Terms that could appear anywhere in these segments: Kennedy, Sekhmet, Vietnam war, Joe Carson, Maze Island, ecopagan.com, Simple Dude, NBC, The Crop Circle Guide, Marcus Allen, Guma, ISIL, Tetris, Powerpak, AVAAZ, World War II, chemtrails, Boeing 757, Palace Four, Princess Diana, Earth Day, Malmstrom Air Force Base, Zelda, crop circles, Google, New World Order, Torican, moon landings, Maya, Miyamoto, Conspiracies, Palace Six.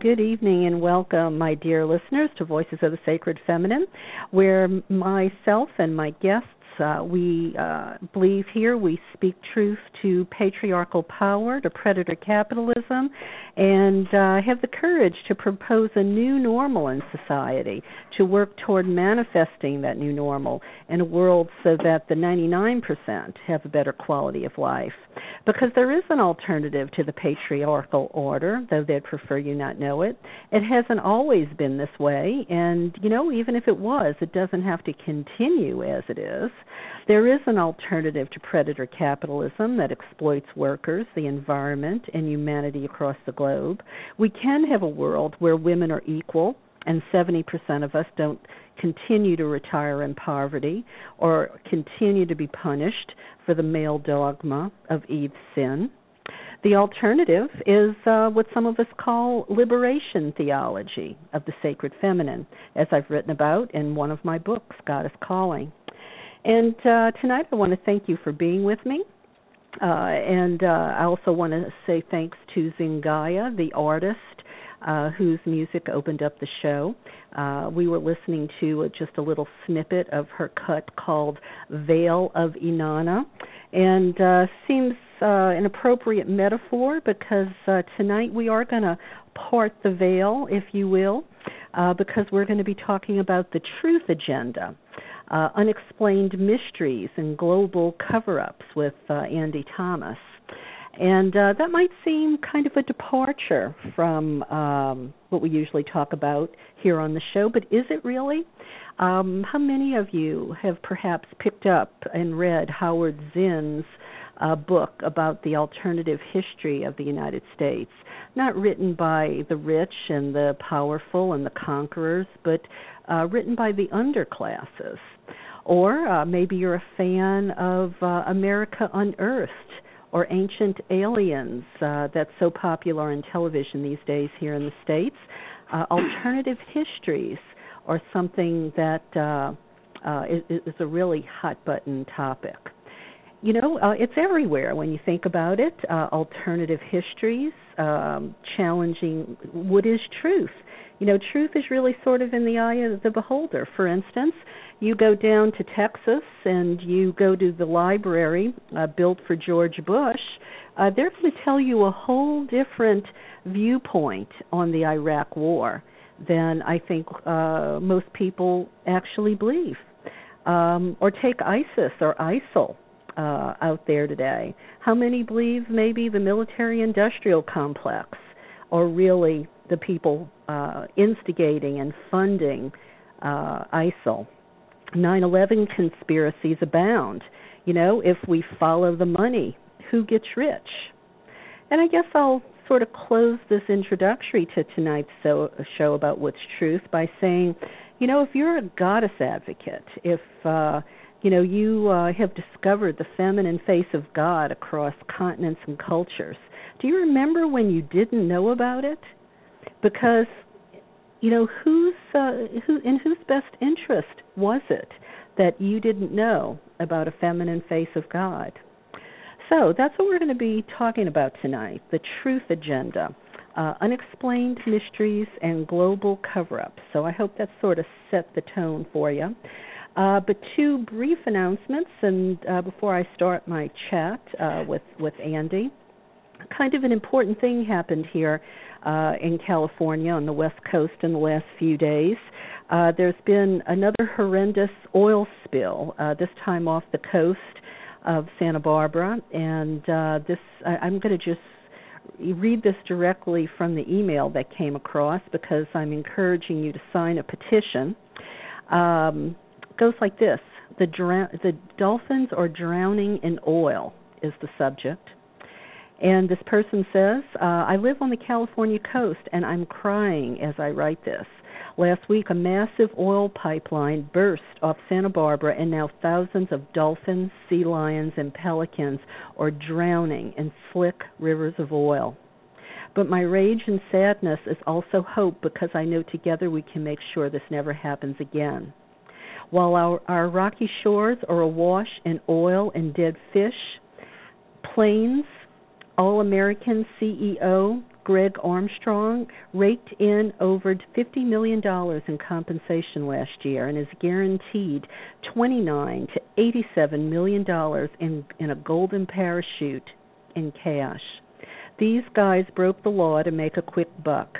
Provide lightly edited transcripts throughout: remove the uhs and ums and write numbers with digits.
Good evening and welcome, my dear listeners, to Voices of the Sacred Feminine, where myself and my guests, we believe here we speak truth to patriarchal power, to predator capitalism, and have the courage to propose a new normal in society, to work toward manifesting that new normal in a world so that the 99% have a better quality of life. Because there is an alternative to the patriarchal order, though they'd prefer you not know it. It hasn't always been this way, and, you know, even if it was, it doesn't have to continue as it is. There is an alternative to predator capitalism that exploits workers, the environment, and humanity across the globe. We can have a world where women are equal, and 70% of us don't continue to retire in poverty or continue to be punished for the male dogma of Eve's sin. The alternative is what some of us call liberation theology of the sacred feminine, as I've written about in one of my books, God is Calling. And tonight I want to thank you for being with me. I also want to say thanks to Zingaya, the artist, whose music opened up the show. We were listening to just a little snippet of her cut called Veil of Inanna, and seems an appropriate metaphor because tonight we are going to part the veil, if you will, because we're going to be talking about the truth agenda, unexplained mysteries and global cover-ups with Andy Thomas. And that might seem kind of a departure from what we usually talk about here on the show, but is it really? How many of you have perhaps picked up and read Howard Zinn's book about the alternative history of the United States? Not written by the rich and the powerful and the conquerors, but written by the underclasses. Or maybe you're a fan of America Unearthed, or Ancient Aliens, that's so popular on television these days here in the States. Alternative histories are something that is a really hot-button topic. You know, it's everywhere when you think about it. Alternative histories, challenging what is truth. You know, truth is really sort of in the eye of the beholder. For instance, you go down to Texas and you go to the library built for George Bush, they're going to tell you a whole different viewpoint on the Iraq war than I think most people actually believe. Or take ISIS or ISIL out there today. How many believe maybe the military-industrial complex or really the people instigating and funding ISIL? 9/11 conspiracies abound. You know, if we follow the money, who gets rich? And I guess I'll sort of close this introductory to tonight's show about what's truth by saying, you know, if you're a goddess advocate, if, you know, you have discovered the feminine face of God across continents and cultures, do you remember when you didn't know about it? Because, you know, in whose best interest was it that you didn't know about a feminine face of God? So that's what we're going to be talking about tonight, the truth agenda, unexplained mysteries and global cover-ups. So I hope that sort of set the tone for you. But two brief announcements, and before I start my chat with Andy. kind of an important thing happened here in California on the West Coast in the last few days. There's been another horrendous oil spill, this time off the coast of Santa Barbara. And I'm going to just read this directly from the email that came across because I'm encouraging you to sign a petition. It goes like this. The dolphins are drowning in oil is the subject. And this person says, I live on the California coast, and I'm crying as I write this. Last week, a massive oil pipeline burst off Santa Barbara, and now thousands of dolphins, sea lions, and pelicans are drowning in slick rivers of oil. But my rage and sadness is also hope because I know together we can make sure this never happens again. While our rocky shores are awash in oil and dead fish, Plains All American CEO Greg Armstrong raked in over $50 million in compensation last year and is guaranteed $29 to $87 million in a golden parachute in cash. These guys broke the law to make a quick buck.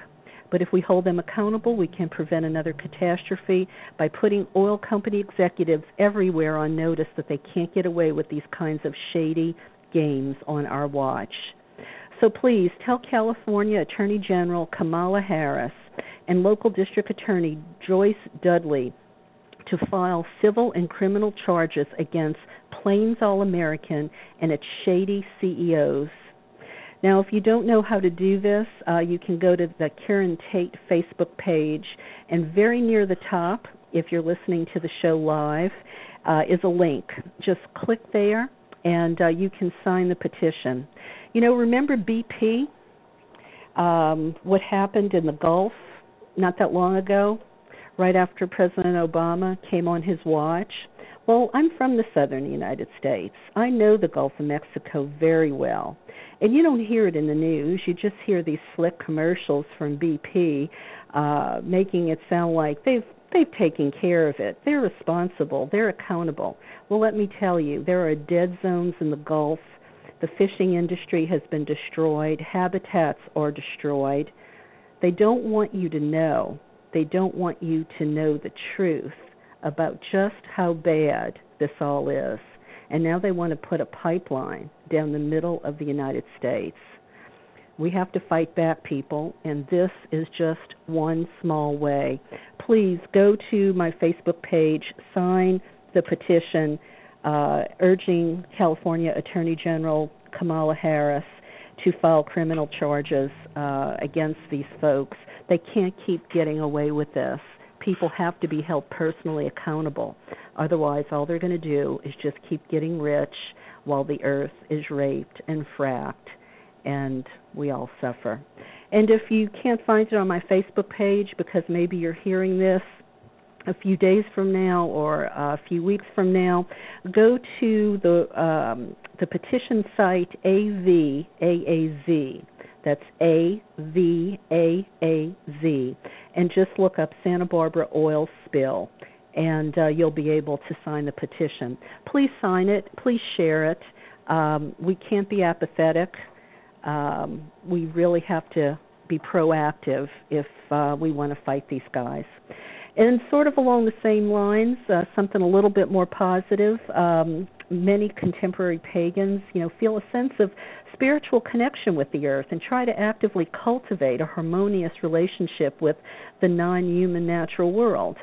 But if we hold them accountable, we can prevent another catastrophe by putting oil company executives everywhere on notice that they can't get away with these kinds of shady games on our watch. So please tell California Attorney General Kamala Harris and local district attorney Joyce Dudley to file civil and criminal charges against Plains All American and its shady CEOs. Now, if you don't know how to do this, you can go to the Karen Tate Facebook page, and very near the top, if you're listening to the show live, is a link. Just click there, and you can sign the petition. You know, remember BP, what happened in the Gulf not that long ago, right after President Obama came on his watch? Well, I'm from the southern United States. I know the Gulf of Mexico very well. And you don't hear it in the news. You just hear these slick commercials from BP making it sound like they've taken care of it. They're responsible. They're accountable. Well, let me tell you, there are dead zones in the Gulf. The fishing industry has been destroyed. Habitats are destroyed. They don't want you to know. They don't want you to know the truth about just how bad this all is. And now they want to put a pipeline down the middle of the United States. We have to fight back, people, and this is just one small way. Please go to my Facebook page, sign the petition urging California Attorney General Kamala Harris to file criminal charges against these folks. They can't keep getting away with this. People have to be held personally accountable. Otherwise, all they're going to do is just keep getting rich while the earth is raped and fracked, and we all suffer. And if you can't find it on my Facebook page because maybe you're hearing this a few days from now or a few weeks from now, go to the petition site AVAAZ. That's AVAAZ. And just look up Santa Barbara oil spill, and you'll be able to sign the petition. Please sign it. Please share it. We can't be apathetic. We really have to be proactive if we want to fight these guys. And sort of along the same lines, something a little bit more positive, many contemporary pagans, feel a sense of spiritual connection with the earth and try to actively cultivate a harmonious relationship with the non-human natural world.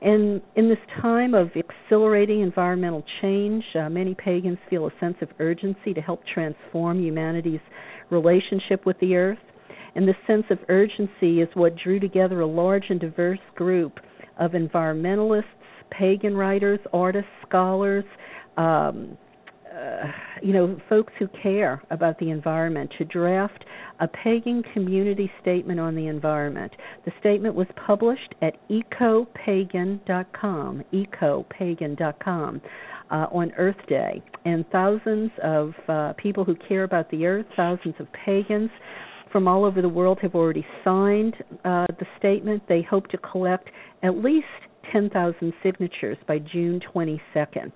And in this time of accelerating environmental change, many pagans feel a sense of urgency to help transform humanity's relationship with the earth. And this sense of urgency is what drew together a large and diverse group of environmentalists, pagan writers, artists, scholars, folks who care about the environment to draft a pagan community statement on the environment. The statement was published at ecopagan.com on Earth Day. And thousands of people who care about the earth, thousands of pagans from all over the world have already signed the statement. They hope to collect at least 10,000 signatures by June 22nd.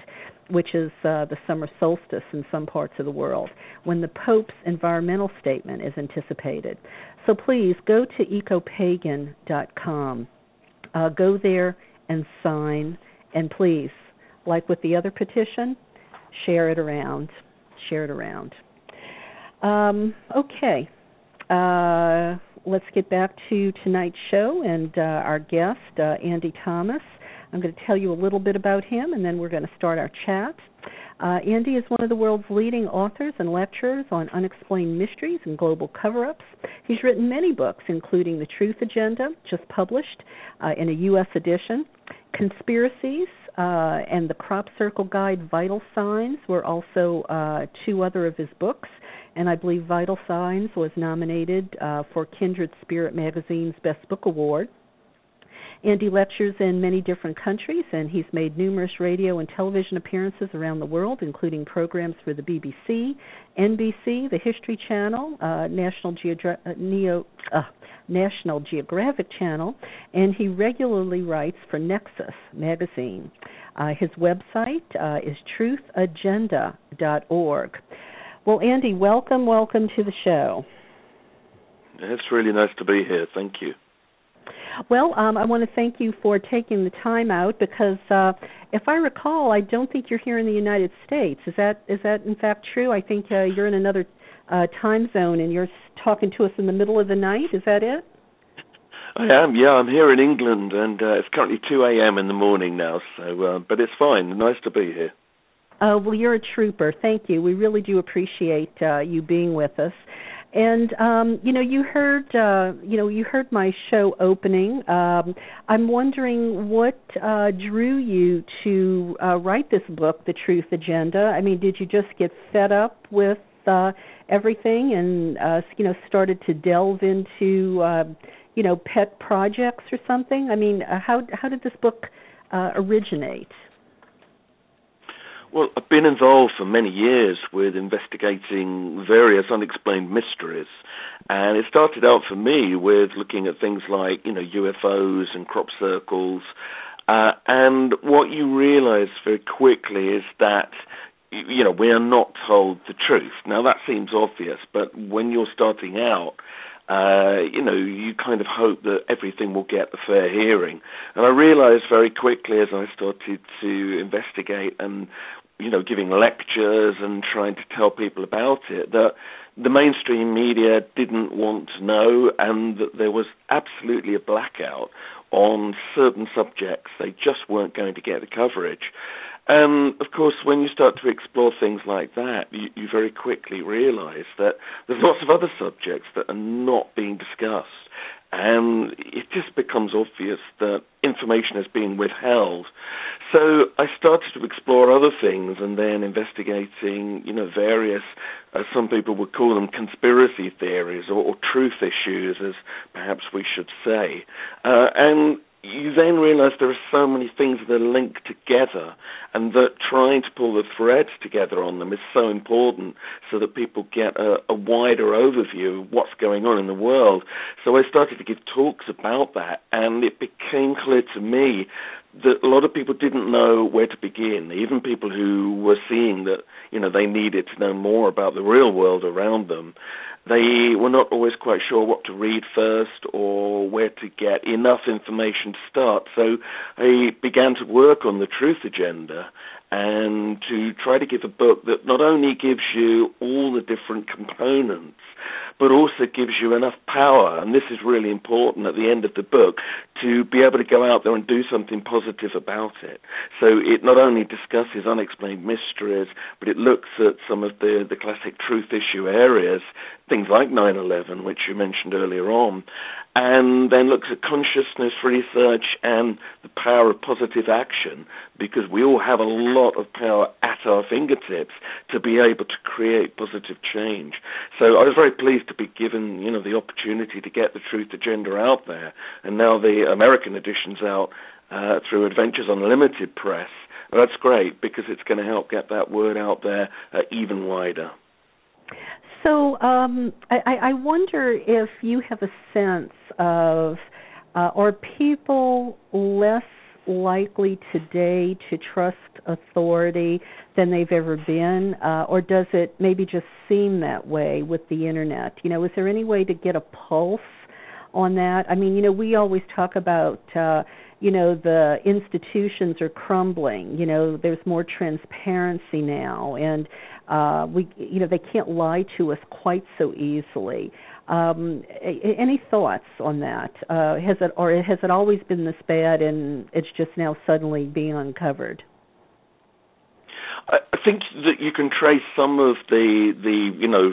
which is the summer solstice in some parts of the world, when the Pope's environmental statement is anticipated. So please go to ecopagan.com. Go there and sign. And please, like with the other petition, share it around. Share it around. Okay. Let's get back to tonight's show and our guest, Andy Thomas. I'm going to tell you a little bit about him, and then we're going to start our chat. Andy is one of the world's leading authors and lecturers on unexplained mysteries and global cover-ups. He's written many books, including The Truth Agenda, just published in a U.S. edition, Conspiracies, and the Crop Circle Guide, Vital Signs, were also two other of his books. And I believe Vital Signs was nominated for Kindred Spirit Magazine's Best Book Award. Andy lectures in many different countries, and he's made numerous radio and television appearances around the world, including programs for the BBC, NBC, the History Channel, National Geographic Channel, and he regularly writes for Nexus Magazine. His website is truthagenda.org. Well, Andy, welcome to the show. It's really nice to be here. Thank you. Well, I want to thank you for taking the time out because, if I recall, I don't think you're here in the United States. Is that in fact true? I think you're in another time zone and you're talking to us in the middle of the night. Is that it? I am. Yeah, I'm here in England, and it's currently 2 a.m. in the morning now. So, but it's fine. Nice to be here. Well, you're a trooper. Thank you. We really do appreciate you being with us. And you heard my show opening. I'm wondering what drew you to write this book, The Truth Agenda. I mean, did you just get fed up with everything and started to delve into pet projects or something? I mean, how did this book originate? Well, I've been involved for many years with investigating various unexplained mysteries, and it started out for me with looking at things like, UFOs and crop circles, and what you realize very quickly is that, we are not told the truth. Now, that seems obvious, but when you're starting out, you kind of hope that everything will get a fair hearing. And I realized very quickly as I started to investigate and, giving lectures and trying to tell people about it, that the mainstream media didn't want to know, and that there was absolutely a blackout on certain subjects. They just weren't going to get the coverage. And, of course, when you start to explore things like that, you very quickly realize that there's lots of other subjects that are not being discussed. And it just becomes obvious that information is being withheld. So I started to explore other things and then investigating, various, some people would call them conspiracy theories or truth issues, as perhaps we should say. And you then realize there are so many things that are linked together, and that trying to pull the threads together on them is so important so that people get a wider overview of what's going on in the world. So I started to give talks about that, and it became clear to me that a lot of people didn't know where to begin, even people who were seeing that, they needed to know more about the real world around them. They were not always quite sure what to read first or where to get enough information to start. So I began to work on the Truth Agenda and to try to give a book that not only gives you all the different components, but also gives you enough power, and this is really important at the end of the book, to be able to go out there and do something positive about it. So it not only discusses unexplained mysteries, but it looks at some of the classic truth issue areas, things like 9/11, which you mentioned earlier on, and then looks at consciousness research and the power of positive action, because we all have a lot of power at our fingertips to be able to create positive change. So I was very pleased to be given, the opportunity to get the Truth Agenda out there, and now the American edition's out through Adventures Unlimited Press. And that's great because it's going to help get that word out there even wider. So I wonder if you have a sense of, are people less likely today to trust authority than they've ever been? Or does it maybe just seem that way with the Internet? You know, is there any way to get a pulse on that? I mean, you know, we always talk about, you know, the institutions are crumbling. You know, there's more transparency now, and we, you know, they can't lie to us quite so easily. Any thoughts on that? Has it always been this bad, and it's just now suddenly being uncovered? I think that you can trace some of the you know,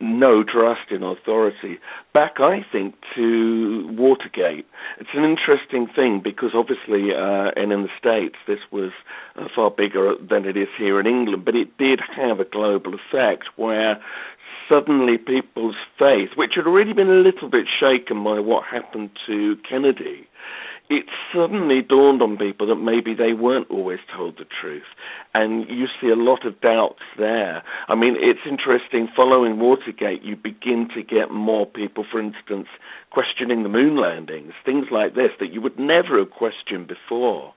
no trust in authority back, I think, to Watergate. It's an interesting thing because obviously, and in the States, this was far bigger than it is here in England, but it did have a global effect where suddenly people's faith, which had already been a little bit shaken by what happened to Kennedy, it suddenly dawned on people that maybe they weren't always told the truth. And you see a lot of doubts there. I mean, it's interesting, following Watergate, you begin to get more people, for instance, questioning the moon landings, things like this that you would never have questioned before.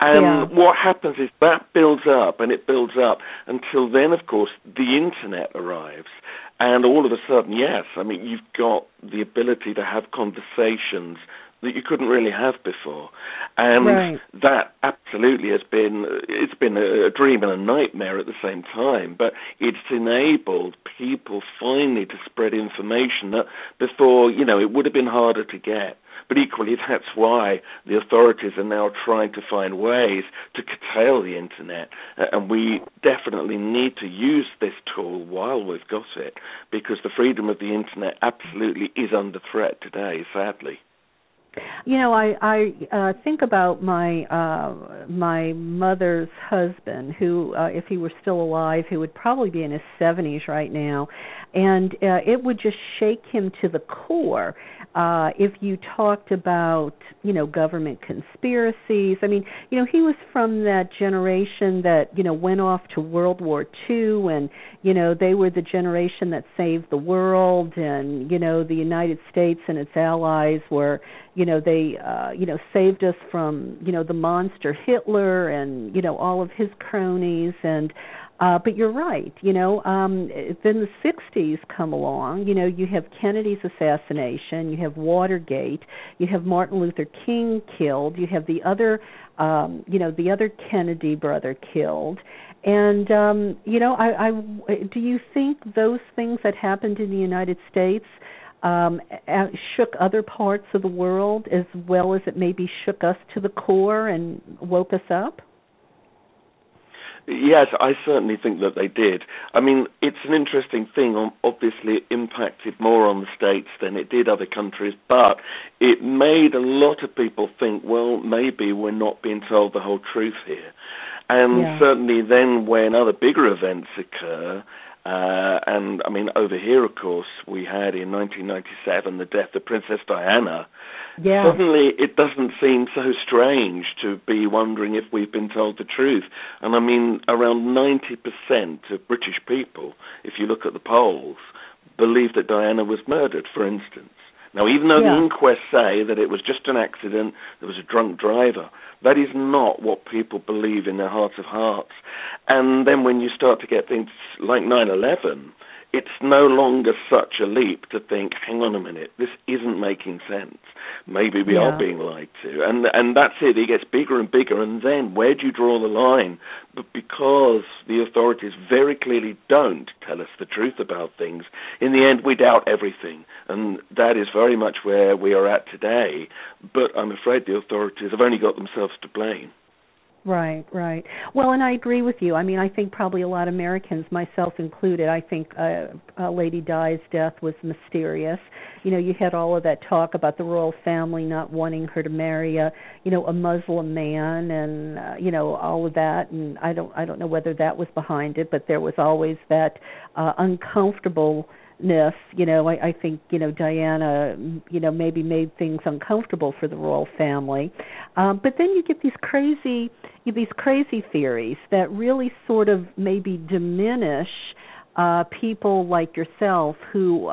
And what happens is that builds up until then, of course, the Internet arrives. And all of a sudden, yes, I mean, you've got the ability to have conversations that you couldn't really have before. And that absolutely has been, it's been a dream and a nightmare at the same time, but it's enabled people finally to spread information that before, you know, it would have been harder to get. But equally, that's why the authorities are now trying to find ways to curtail the Internet. And we definitely need to use this tool while we've got it, because the freedom of the Internet absolutely is under threat today, sadly. You know, I think about my my mother's husband, who, if he were still alive, who would probably be in his 70s right now, and it would just shake him to the core if you talked about, you know, government conspiracies. I mean, you know, he was from that generation that, you know, went off to World War II, and, you know, they were the generation that saved the world, and, you know, the United States and its allies were, you know, they, you know, saved us from, you know, the monster Hitler and, you know, all of his cronies. And but you're right, you know, then the 60s come along. You know, you have Kennedy's assassination, you have Watergate, you have Martin Luther King killed, you have the other, you know, the other Kennedy brother killed. And, you know, I do you think those things that happened in the United States shook other parts of the world as well as it maybe shook us to the core and woke us up? Yes, I certainly think that they did. I mean, it's an interesting thing. Obviously, it impacted more on the States than it did other countries, but it made a lot of people think, well, maybe we're not being told the whole truth here. And certainly then when other bigger events occur, and, I mean, over here, of course, we had in 1997 the death of Princess Diana. Suddenly it doesn't seem so strange to be wondering if we've been told the truth. And, I mean, around 90% of British people, if you look at the polls, believe that Diana was murdered, for instance. Now, even though the inquests say that it was just an accident, there was a drunk driver, that is not what people believe in their hearts of hearts. And then when you start to get things like 9/11, it's no longer such a leap to think, hang on a minute, this isn't making sense. Maybe we are being lied to. And that's it. It gets bigger and bigger. And then where do you draw the line? But because the authorities very clearly don't tell us the truth about things, in the end we doubt everything. And that is very much where we are at today. But I'm afraid the authorities have only got themselves to blame. Right, right. Well, and I agree with you. I mean, I think probably a lot of Americans, myself included, I think Lady Di's death was mysterious. You know, you had all of that talk about the royal family not wanting her to marry a, you know, a Muslim man, and you know, all of that. And I don't know whether that was behind it, but there was always that uncomfortable. You know, I think, you know, Diana, you know, maybe made things uncomfortable for the royal family. But then you get these crazy theories that really sort of maybe diminish people like yourself who,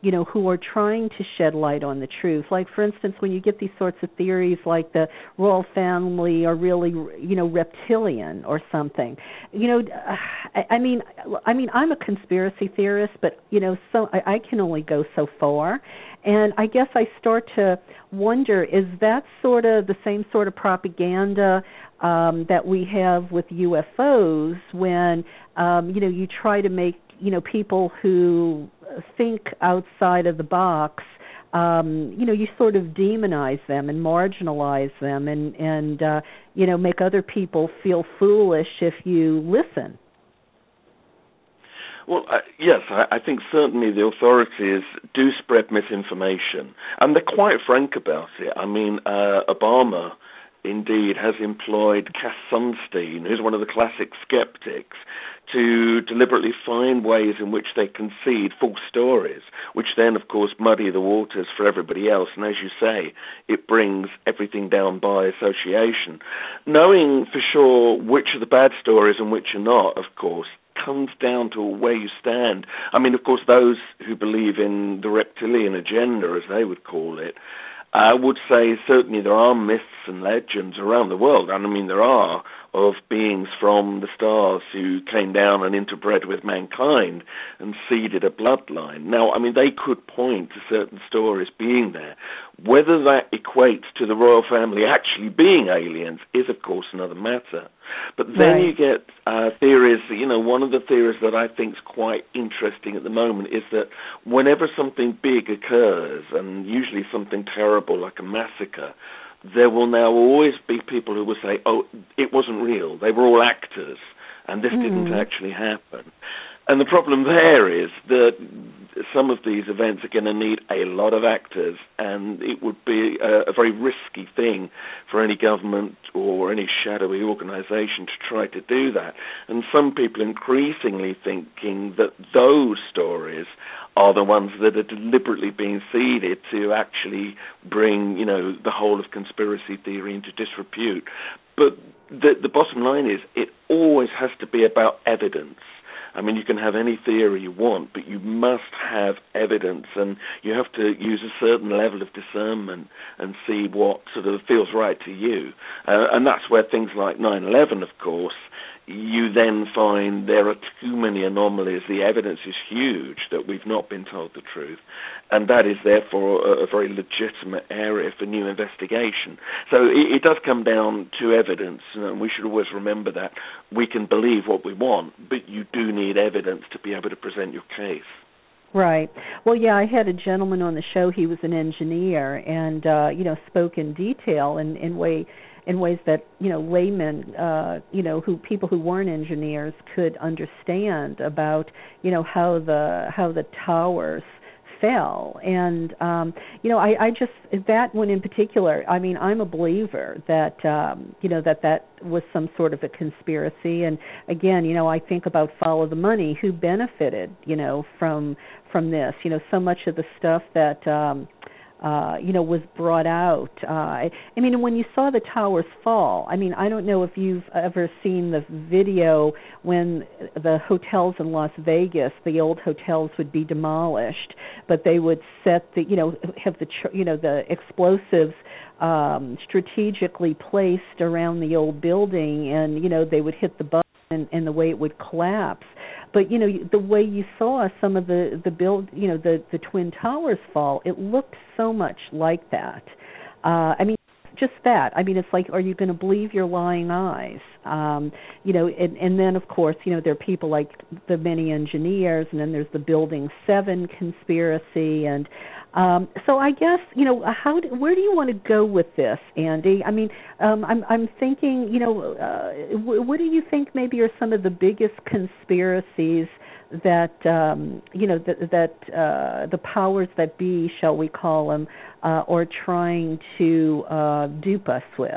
you know, who are trying to shed light on the truth. Like, for instance, when you get these sorts of theories like the royal family are really, you know, reptilian or something. You know, I mean, I'm a conspiracy theorist, but, you know, so I can only go so far. And I guess I start to wonder, is that sort of the same sort of propaganda that we have with UFOs when, you know, you try to make, you know, people who think outside of the box, you know, you sort of demonize them and marginalize them and you know, make other people feel foolish if you listen. Well, yes, I think certainly the authorities do spread misinformation, and they're quite frank about it. I mean, Obama, indeed, has employed Cass Sunstein, who's one of the classic skeptics, to deliberately find ways in which they concede false stories, which then, of course, muddy the waters for everybody else. And as you say, it brings everything down by association. Knowing for sure which are the bad stories and which are not, of course, comes down to where you stand. I mean, of course, those who believe in the reptilian agenda, as they would call it, would say certainly there are myths and legends around the world. And I mean, there are of beings from the stars who came down and interbred with mankind and seeded a bloodline. Now, I mean, they could point to certain stories being there. Whether that equates to the royal family actually being aliens is, of course, another matter. But then you get theories, you know, one of the theories that I think is quite interesting at the moment is that whenever something big occurs, and usually something terrible like a massacre, there will now always be people who will say, oh, it wasn't real, they were all actors, and this didn't actually happen. And the problem there is that some of these events are going to need a lot of actors, and it would be a very risky thing for any government or any shadowy organization to try to do that. And some people increasingly thinking that those stories are the ones that are deliberately being seeded to actually bring, you know, the whole of conspiracy theory into disrepute. But the bottom line is it always has to be about evidence. I mean, you can have any theory you want, but you must have evidence, and you have to use a certain level of discernment and see what sort of feels right to you. And that's where things like 9/11, of course, you then find there are too many anomalies. The evidence is huge that we've not been told the truth, and that is therefore a very legitimate area for new investigation. So it does come down to evidence, and we should always remember that. We can believe what we want, but you do need evidence to be able to present your case. Right. Well, yeah, I had a gentleman on the show. He was an engineer and, you know, spoke in detail in ways that, you know, laymen, you know, people who weren't engineers could understand about, you know, how the towers fell. And, you know, I just, that one in particular, I mean, I'm a believer that, you know, that was some sort of a conspiracy. And again, you know, I think about follow the money, who benefited, you know, from this, you know, so much of the stuff that, you know, was brought out. I mean, when you saw the towers fall, I mean, I don't know if you've ever seen the video when the hotels in Las Vegas, the old hotels would be demolished, but they would set the, you know, have the, you know, the explosives strategically placed around the old building, and, you know, they would hit the button and the way it would collapse. But, you know, the way you saw some of the build, you know, the Twin Towers fall, it looked so much like that. I mean, just that. I mean, it's like, are you going to believe your lying eyes? You know, and then, of course, you know, there are people like the many engineers, and then there's the Building 7 conspiracy. And so I guess, you know, where do you want to go with this, Andy? I mean, I'm thinking, you know, what do you think maybe are some of the biggest conspiracies that, you know, that the powers that be, shall we call them, are trying to dupe us with?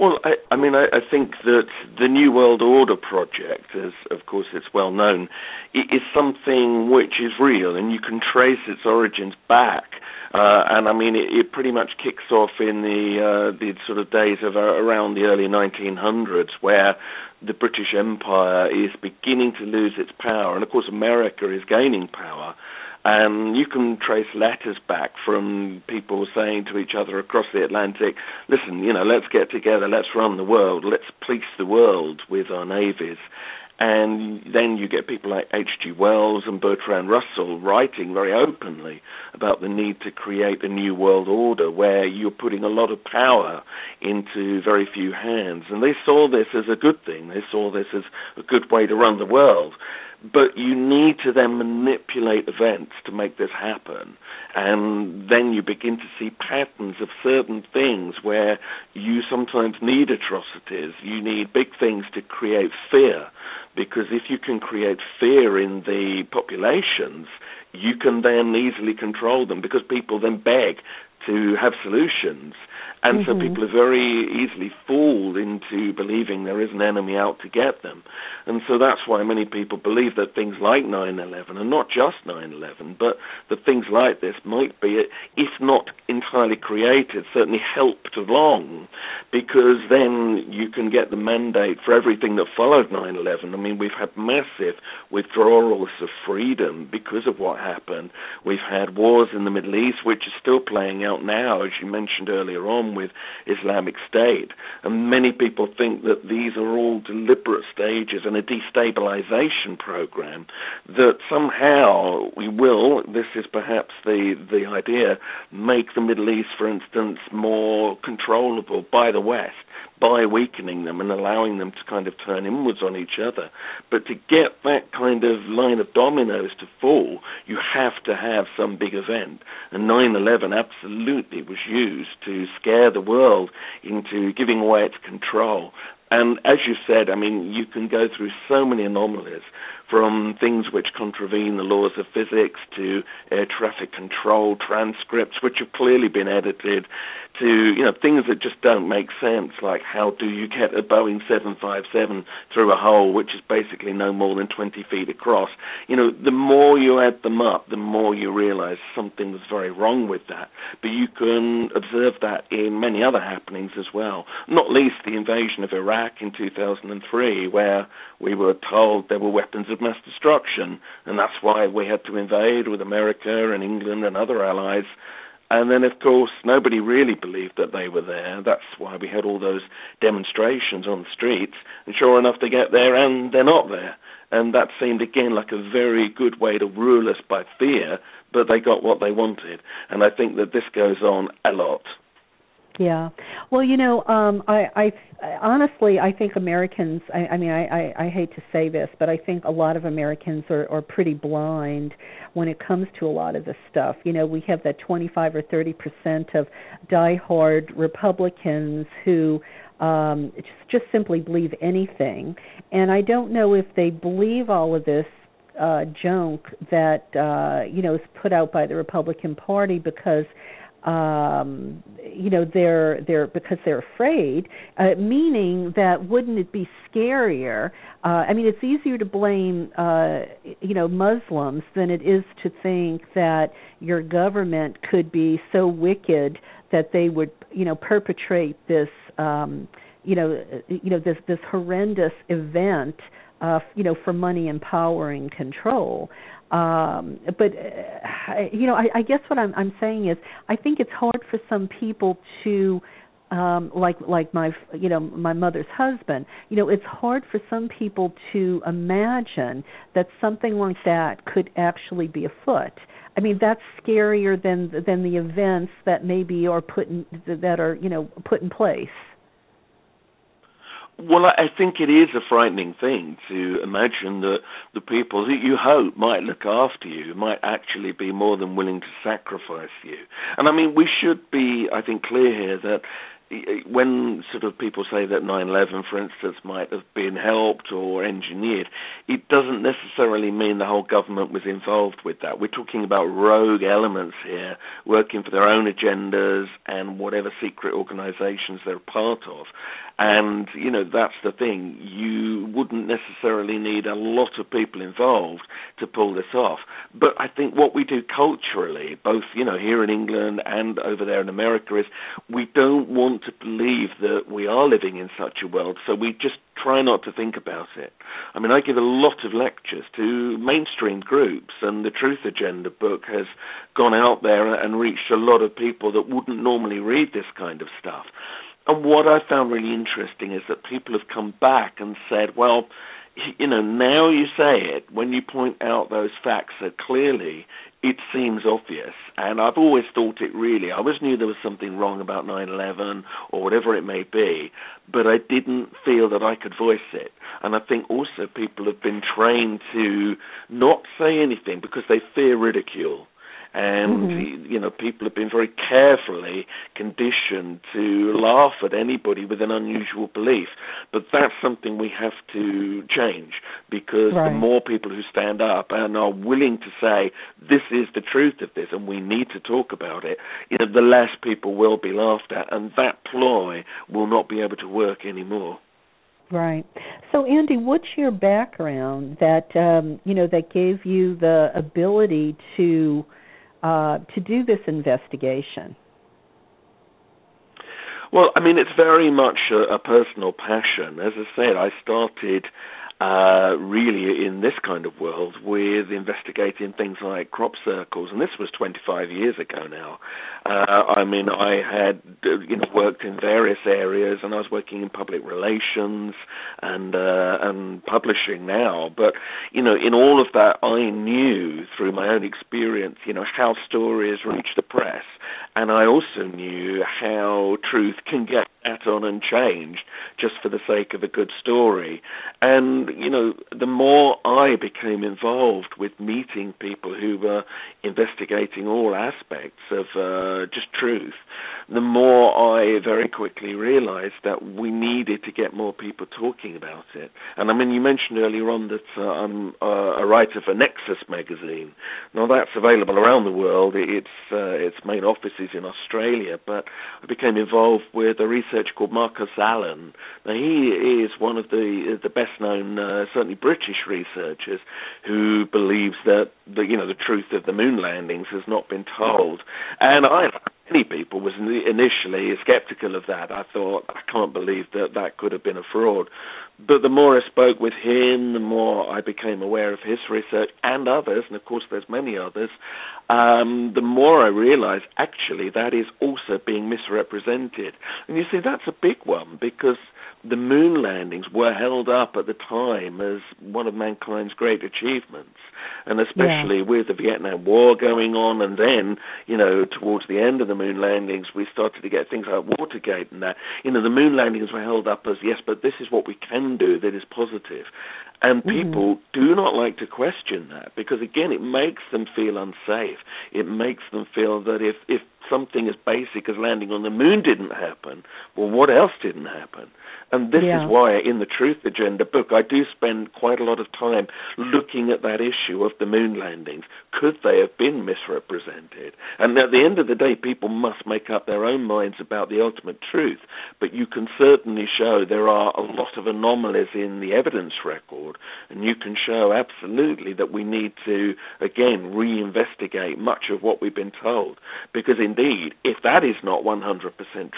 Well, I mean, I think that the New World Order project, as of course it's well known, is something which is real, and you can trace its origins back And I mean, it pretty much kicks off in the sort of days of around the early 1900s, where the British Empire is beginning to lose its power, and of course America is gaining power. And you can trace letters back from people saying to each other across the Atlantic, listen, you know, let's get together, let's run the world, let's police the world with our navies. And then you get people like H.G. Wells and Bertrand Russell writing very openly about the need to create a new world order where you're putting a lot of power into very few hands. And they saw this as a good thing. They saw this as a good way to run the world. But you need to then manipulate events to make this happen. And then you begin to see patterns of certain things where you sometimes need atrocities. You need big things to create fear, because if you can create fear in the populations, you can then easily control them, because people then beg to have solutions. And so people are very easily fooled into believing there is an enemy out to get them. And so that's why many people believe that things like 9/11, and not just 9/11, but that things like this might be, if not entirely created, certainly helped along, because then you can get the mandate for everything that followed 9/11. I mean, we've had massive withdrawals of freedom because of what happened. We've had wars in the Middle East, which are still playing out now, as you mentioned earlier on, with Islamic State. And many people think that these are all deliberate stages and a destabilization program, that somehow we will, this is perhaps the idea, make the Middle East, for instance, more controllable by the West, by weakening them and allowing them to kind of turn inwards on each other. But to get that kind of line of dominoes to fall, you have to have some big event. And 9/11 absolutely was used to scare the world into giving away its control. And as you said, I mean, you can go through so many anomalies, from things which contravene the laws of physics to air traffic control transcripts, which have clearly been edited, to, you know, things that just don't make sense, like how do you get a Boeing 757 through a hole which is basically no more than 20 feet across? You know, the more you add them up, the more you realize something was very wrong with that. But you can observe that in many other happenings as well, not least the invasion of Iraq in 2003, where we were told there were weapons of mass destruction, and that's why we had to invade with America and England and other allies. And then, of course, nobody really believed that they were there. That's why we had all those demonstrations on the streets. And sure enough, they get there and they're not there. And that seemed, again, like a very good way to rule us by fear, but they got what they wanted. And I think that this goes on a lot. Yeah. Well, you know, I honestly, I think Americans, I mean, I hate to say this, but I think a lot of Americans are pretty blind when it comes to a lot of this stuff. You know, we have that 25 or 30% of diehard Republicans who just simply believe anything. And I don't know if they believe all of this junk that, you know, is put out by the Republican Party, because you know, they're because they're afraid, meaning that wouldn't it be scarier? I mean, it's easier to blame, you know, Muslims than it is to think that your government could be so wicked that they would, you know, perpetrate this, this horrendous event, you know, for money and power and control. But, you know, I guess what I'm saying is I think it's hard for some people to, like my, you know, my mother's husband, you know, it's hard for some people to imagine that something like that could actually be afoot. I mean, that's scarier than the events that maybe are put in place. Well, I think it is a frightening thing to imagine that the people that you hope might look after you might actually be more than willing to sacrifice you. And I mean, we should be, I think, clear here that when sort of people say that 9/11, for instance, might have been helped or engineered, it doesn't necessarily mean the whole government was involved with that. We're talking about rogue elements here working for their own agendas and whatever secret organizations they're part of. And, you know, that's the thing. You wouldn't necessarily need a lot of people involved to pull this off. But I think what we do culturally, both, you know, here in England and over there in America, is we don't want to believe that we are living in such a world, so we just try not to think about it. I mean, I give a lot of lectures to mainstream groups, and the Truth Agenda book has gone out there and reached a lot of people that wouldn't normally read this kind of stuff. And what I found really interesting is that people have come back and said, well, you know, now you say it, when you point out those facts so clearly, it seems obvious. And I've always thought it really, I always knew there was something wrong about 9/11 or whatever it may be, but I didn't feel that I could voice it. And I think also people have been trained to not say anything because they fear ridicule. And, you know, people have been very carefully conditioned to laugh at anybody with an unusual belief. But that's something we have to change, because the more people who stand up and are willing to say, this is the truth of this and we need to talk about it, you know, the less people will be laughed at. And that ploy will not be able to work anymore. Right. So, Andy, what's your background that, you know, that gave you the ability to do this investigation? Well, I mean, it's very much a personal passion. As I said, I started really in this kind of world with investigating things like crop circles, and this was 25 years ago now. I mean, I had worked in various areas, and I was working in public relations and publishing now. But you know, in all of that, I knew through my own experience, you know, how stories reach the press, and I also knew how truth can get at on and changed just for the sake of a good story. And you know, the more I became involved with meeting people who were investigating all aspects of just truth, the more I very quickly realized that we needed to get more people talking about it. And I mean, you mentioned earlier on that I'm a writer for Nexus Magazine. Now, that's available around the world. Its main office is in Australia, but I became involved with a researcher called Marcus Allen. Now, he is one of the best-known certainly British researchers who believes that the truth of the moon landings has not been told. And I, like many people, was initially skeptical of that. I thought, I can't believe that could have been a fraud. But the more I spoke with him, the more I became aware of his research and others, and of course there's many others, the more I realized actually that is also being misrepresented. And you see, that's a big one, because the moon landings were held up at the time as one of mankind's great achievements, and especially with the Vietnam War going on, and then, you know, towards the end of the moon landings, we started to get things like Watergate and that. You know, the moon landings were held up as, yes, but this is what we can do that is positive. And people do not like to question that, because, again, it makes them feel unsafe. It makes them feel that if something as basic as landing on the moon didn't happen, well, what else didn't happen? And this is why in the Truth Agenda book, I do spend quite a lot of time looking at that issue of the moon landings. Could they have been misrepresented? And at the end of the day, people must make up their own minds about the ultimate truth. But you can certainly show there are a lot of anomalies in the evidence record, and you can show absolutely that we need to, again, reinvestigate much of what we've been told. Because indeed, if that is not 100%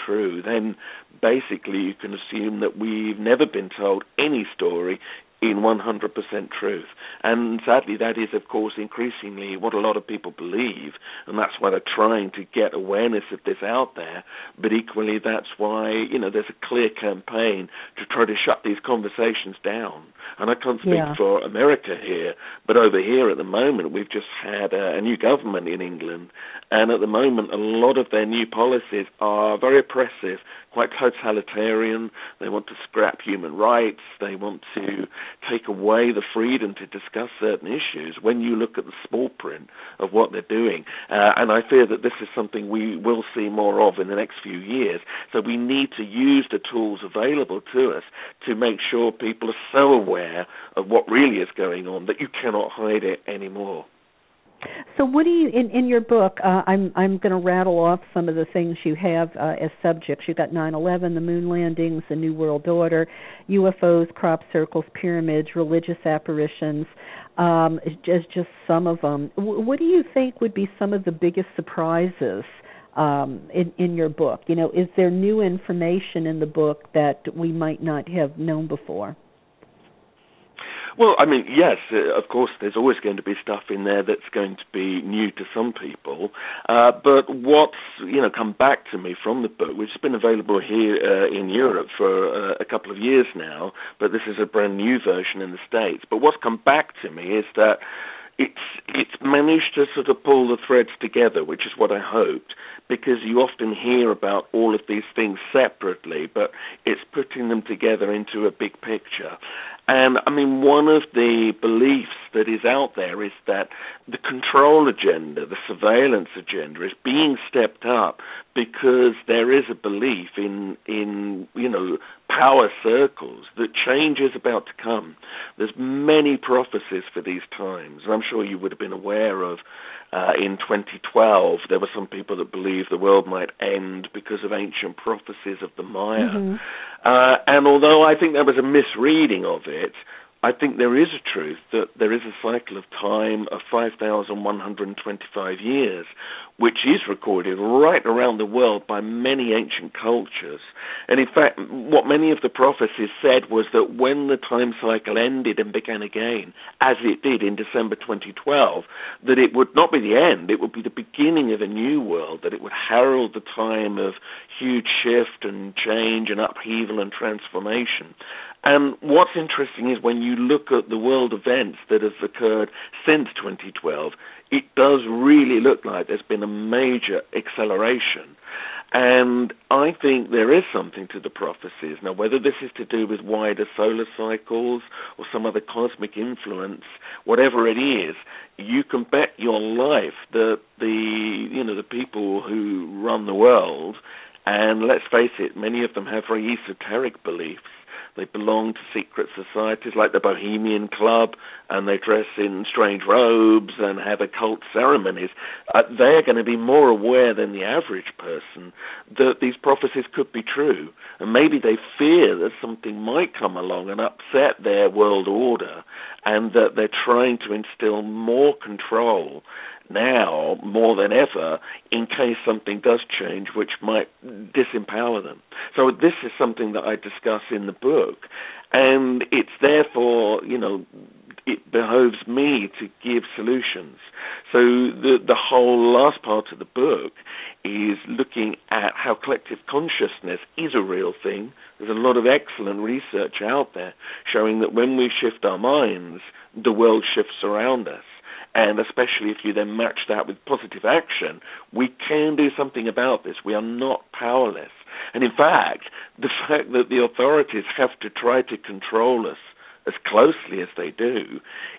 true, then basically you can assume that we've never been told any story in 100% truth. And sadly, that is, of course, increasingly what a lot of people believe, and that's why they're trying to get awareness of this out there. But equally, that's why, you know, there's a clear campaign to try to shut these conversations down. And I can't speak for America here, but over here at the moment, we've just had a new government in England, and at the moment, a lot of their new policies are very oppressive quite totalitarian. They want to scrap human rights. They want to take away the freedom to discuss certain issues when you look at the small print of what they're doing. And I fear that this is something we will see more of in the next few years. So we need to use the tools available to us to make sure people are so aware of what really is going on that you cannot hide it anymore. So what do you, in your book, I'm going to rattle off some of the things you have as subjects. You've got 9/11, the moon landings, the New World Order, UFOs, crop circles, pyramids, religious apparitions, just some of them. What do you think would be some of the biggest surprises in your book? You know, is there new information in the book that we might not have known before? Well, I mean, yes, of course, there's always going to be stuff in there that's going to be new to some people. But what's, you know, come back to me from the book, which has been available here in Europe for a couple of years now, but this is a brand new version in the States. But what's come back to me is that it's managed to sort of pull the threads together, which is what I hoped, because you often hear about all of these things separately, but it's putting them together into a big picture. And, I mean, one of the beliefs that is out there is that the control agenda, the surveillance agenda, is being stepped up because there is a belief in you know, power circles that change is about to come. There's many prophecies for these times, and I'm sure you would have been aware of in 2012 there were some people that believed the world might end because of ancient prophecies of the Maya. Mm-hmm. And although I think there was a misreading of it, I think there is a truth that there is a cycle of time of 5,125 years, which is recorded right around the world by many ancient cultures. And in fact, what many of the prophecies said was that when the time cycle ended and began again, as it did in December 2012, that it would not be the end, it would be the beginning of a new world, that it would herald the time of huge shift and change and upheaval and transformation. And what's interesting is when you look at the world events that have occurred since 2012, it does really look like there's been a major acceleration. And I think there is something to the prophecies. Now, whether this is to do with wider solar cycles or some other cosmic influence, whatever it is, you can bet your life that the people who run the world, and let's face it, many of them have very esoteric beliefs. They belong to secret societies like the Bohemian Club, and they dress in strange robes and have occult ceremonies. They're going to be more aware than the average person that these prophecies could be true. And maybe they fear that something might come along and upset their world order, and that they're trying to instill more control now more than ever in case something does change which might disempower them. So this is something that I discuss in the book, and it's therefore, you know, it behoves me to give solutions. So the whole last part of the book is looking at how collective consciousness is a real thing. There's a lot of excellent research out there showing that when we shift our minds, the world shifts around us. And especially if you then match that with positive action, we can do something about this. We are not powerless. And in fact, the fact that the authorities have to try to control us as closely as they do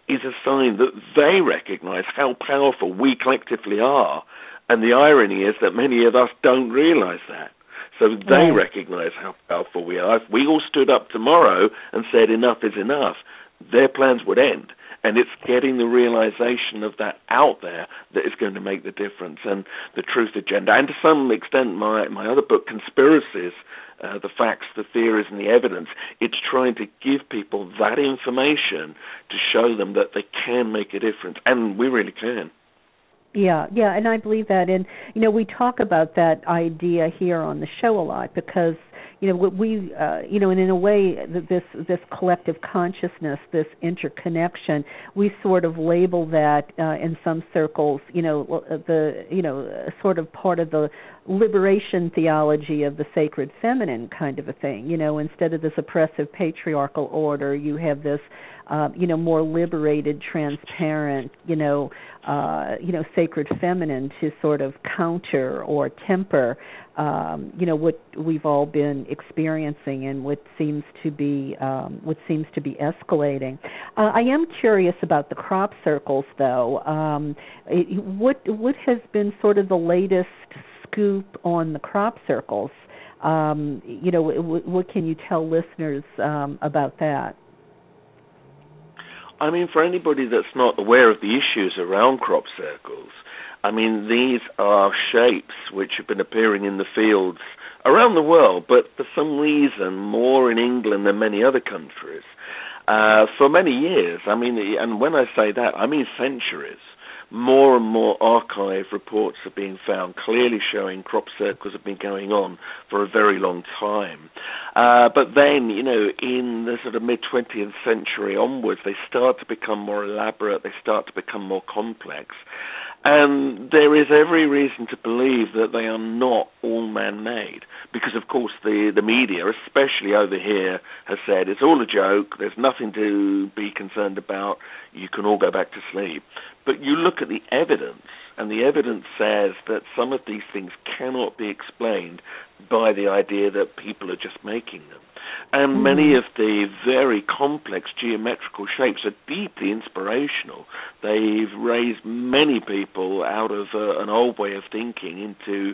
is a sign that they recognize how powerful we collectively are. And the irony is that many of us don't realize that. So they recognize how powerful we are. If we all stood up tomorrow and said enough is enough, their plans would end. And it's getting the realization of that out there that is going to make the difference. And the Truth Agenda, and to some extent my other book, Conspiracies, the facts, the theories, and the evidence, it's trying to give people that information to show them that they can make a difference, and we really can. Yeah, and I believe that. And, you know, we talk about that idea here on the show a lot because, you know, we, and in a way, this collective consciousness, this interconnection, we sort of label that in some circles, sort of part of the liberation theology of the sacred feminine kind of a thing. You know, instead of this oppressive patriarchal order, you have this more liberated, transparent, sacred feminine to sort of counter or temper, what we've all been experiencing and what seems to be escalating. I am curious about the crop circles, though. What has been sort of the latest scoop on the crop circles? What can you tell listeners about that? I mean, for anybody that's not aware of the issues around crop circles, I mean, these are shapes which have been appearing in the fields around the world, but for some reason more in England than many other countries for many years. I mean, and when I say that, I mean centuries. More and more archive reports are being found clearly showing crop circles have been going on for a very long time. But then, in the sort of mid-20th century onwards, they start to become more elaborate, they start to become more complex. And there is every reason to believe that they are not all man-made, because, of course, the media, especially over here, has said it's all a joke, there's nothing to be concerned about, you can all go back to sleep. But you look at the evidence, and the evidence says that some of these things cannot be explained by the idea that people are just making them. And many of the very complex geometrical shapes are deeply inspirational. They've raised many people out of an old way of thinking into,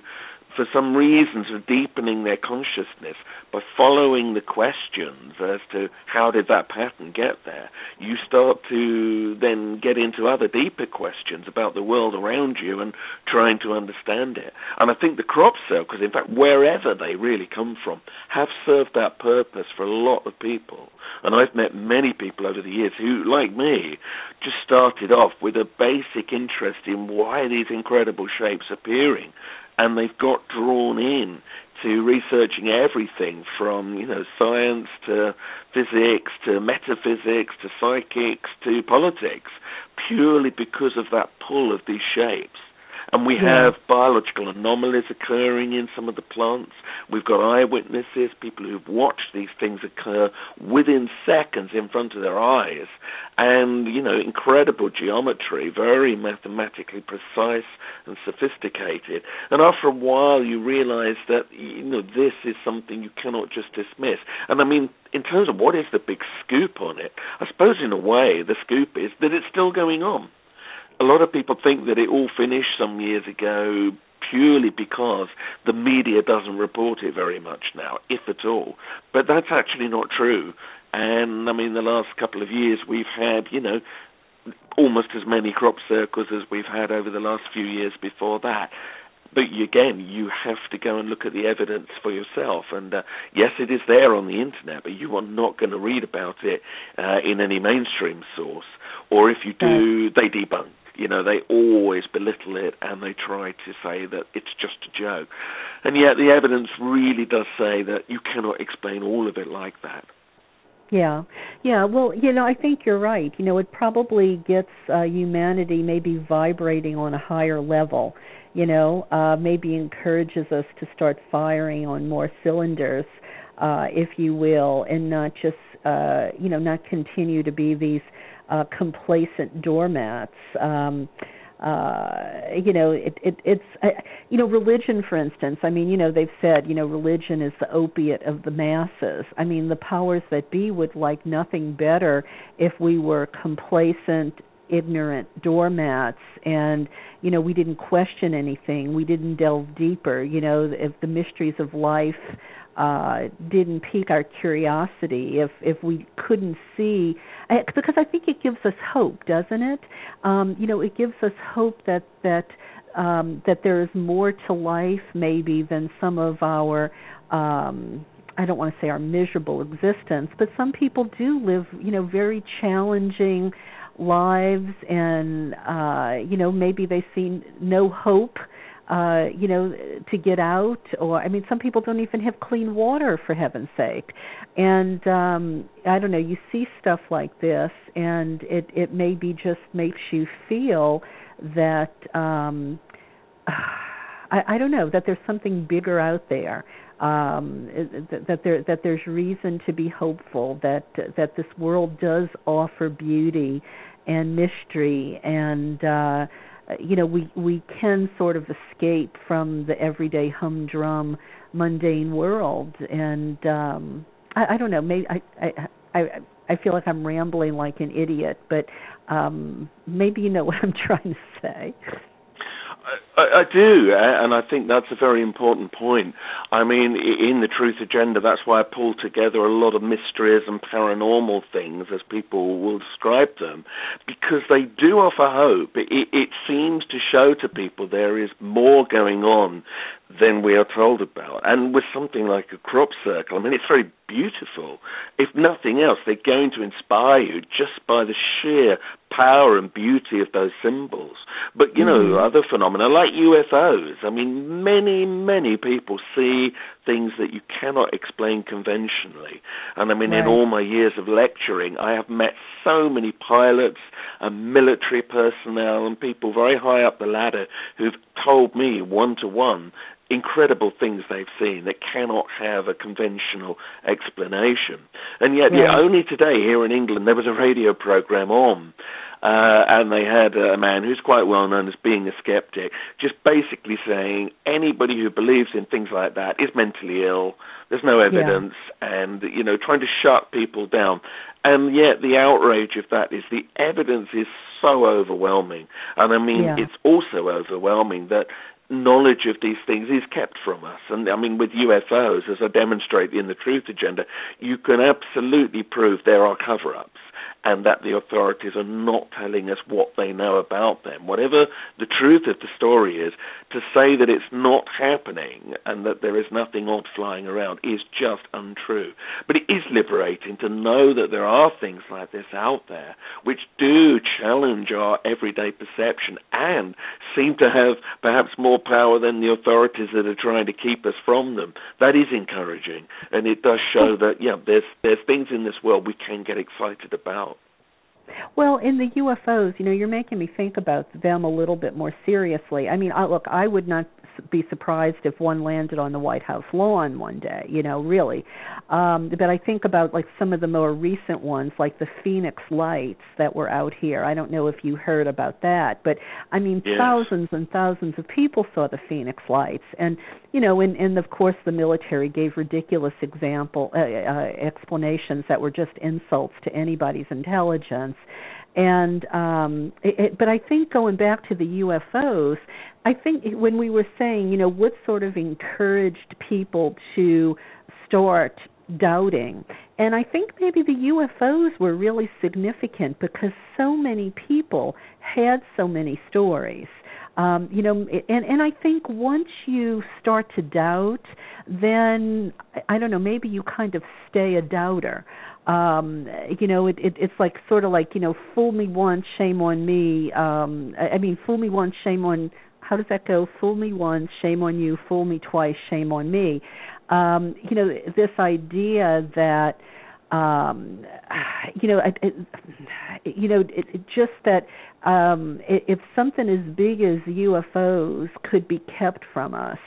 for some reasons, deepening their consciousness by following the questions as to how did that pattern get there. You start to then get into other deeper questions about the world around you and trying to understand it. And I think the crop circles, in fact, wherever they really come from, have served that purpose for a lot of people. And I've met many people over the years who, like me, just started off with a basic interest in why are these incredible shapes appearing. And they've got drawn in to researching everything from, science to physics to metaphysics to psychics to politics, purely because of that pull of these shapes. And we have biological anomalies occurring in some of the plants. We've got eyewitnesses, people who've watched these things occur within seconds in front of their eyes. And, incredible geometry, very mathematically precise and sophisticated. And after a while, you realize that, this is something you cannot just dismiss. And, I mean, in terms of what is the big scoop on it, I suppose in a way the scoop is that it's still going on. A lot of people think that it all finished some years ago purely because the media doesn't report it very much now, if at all. But that's actually not true. And, I mean, the last couple of years we've had, almost as many crop circles as we've had over the last few years before that. But, again, you have to go and look at the evidence for yourself. And, yes, it is there on the Internet, but you are not going to read about it in any mainstream source. Or if you do, they debunk. They always belittle it and they try to say that it's just a joke. And yet the evidence really does say that you cannot explain all of it like that. Yeah. Well, I think you're right. It probably gets humanity maybe vibrating on a higher level, maybe encourages us to start firing on more cylinders, if you will, and not just, not continue to be these complacent doormats. Religion, for instance, I mean, they've said, religion is the opiate of the masses. I mean, the powers that be would like nothing better if we were complacent, ignorant doormats and, we didn't question anything. We didn't delve deeper. If the mysteries of life didn't pique our curiosity, if we couldn't see, because I think it gives us hope, doesn't it? It gives us hope that there is more to life maybe than some of our, I don't want to say our miserable existence, but some people do live, very challenging lives and, maybe they see no hope to get out, or I mean, some people don't even have clean water, for heaven's sake. And I don't know, you see stuff like this, and it maybe just makes you feel that I don't know, that there's something bigger out there that there's reason to be hopeful, that this world does offer beauty and mystery, and we can sort of escape from the everyday humdrum, mundane world. And I don't know, maybe I feel like I'm rambling like an idiot, but maybe you know what I'm trying to say. I do, and I think that's a very important point. I mean, in the Truth Agenda, that's why I pull together a lot of mysteries and paranormal things, as people will describe them, because they do offer hope. It seems to show to people there is more going on than we are told about. And with something like a crop circle, I mean, it's very beautiful. If nothing else, they're going to inspire you just by the sheer power and beauty of those symbols. But, you know, other phenomena like UFOs, I mean, many, many people see things that you cannot explain conventionally. And, I mean, in all my years of lecturing, I have met so many pilots and military personnel and people very high up the ladder who've told me one-to-one incredible things they've seen that cannot have a conventional explanation. And yet, only today here in England, there was a radio program on, and they had a man who's quite well known as being a skeptic, just basically saying anybody who believes in things like that is mentally ill, there's no evidence, and, you know, trying to shut people down. And yet the outrage of that is the evidence is so overwhelming. And, I mean, it's also overwhelming that knowledge of these things is kept from us. And, I mean, with UFOs, as I demonstrate in the Truth Agenda, you can absolutely prove there are cover-ups and that the authorities are not telling us what they know about them. Whatever the truth of the story is, to say that it's not happening and that there is nothing odd flying around is just untrue. But it is liberating to know that there are things like this out there which do challenge our everyday perception and seem to have perhaps more power than the authorities that are trying to keep us from them. That is encouraging, and it does show that, there's things in this world we can get excited about. Well, in the UFOs, you're making me think about them a little bit more seriously. I mean, look, I would not be surprised if one landed on the White House lawn one day, really. But I think about, like, some of the more recent ones, like the Phoenix Lights that were out here. I don't know if you heard about that, but, I mean, thousands and thousands of people saw the Phoenix Lights. And, and of course, the military gave ridiculous explanations that were just insults to anybody's intelligence. And but I think going back to the UFOs, I think when we were saying, what sort of encouraged people to start doubting, and I think maybe the UFOs were really significant because so many people had so many stories. And I think once you start to doubt, then, I don't know, maybe you kind of stay a doubter. It's like sort of like, fool me once, shame on me. Fool me once, shame on, how does that go? Fool me once, shame on you. Fool me twice, shame on me. This idea that, if something as big as UFOs could be kept from us,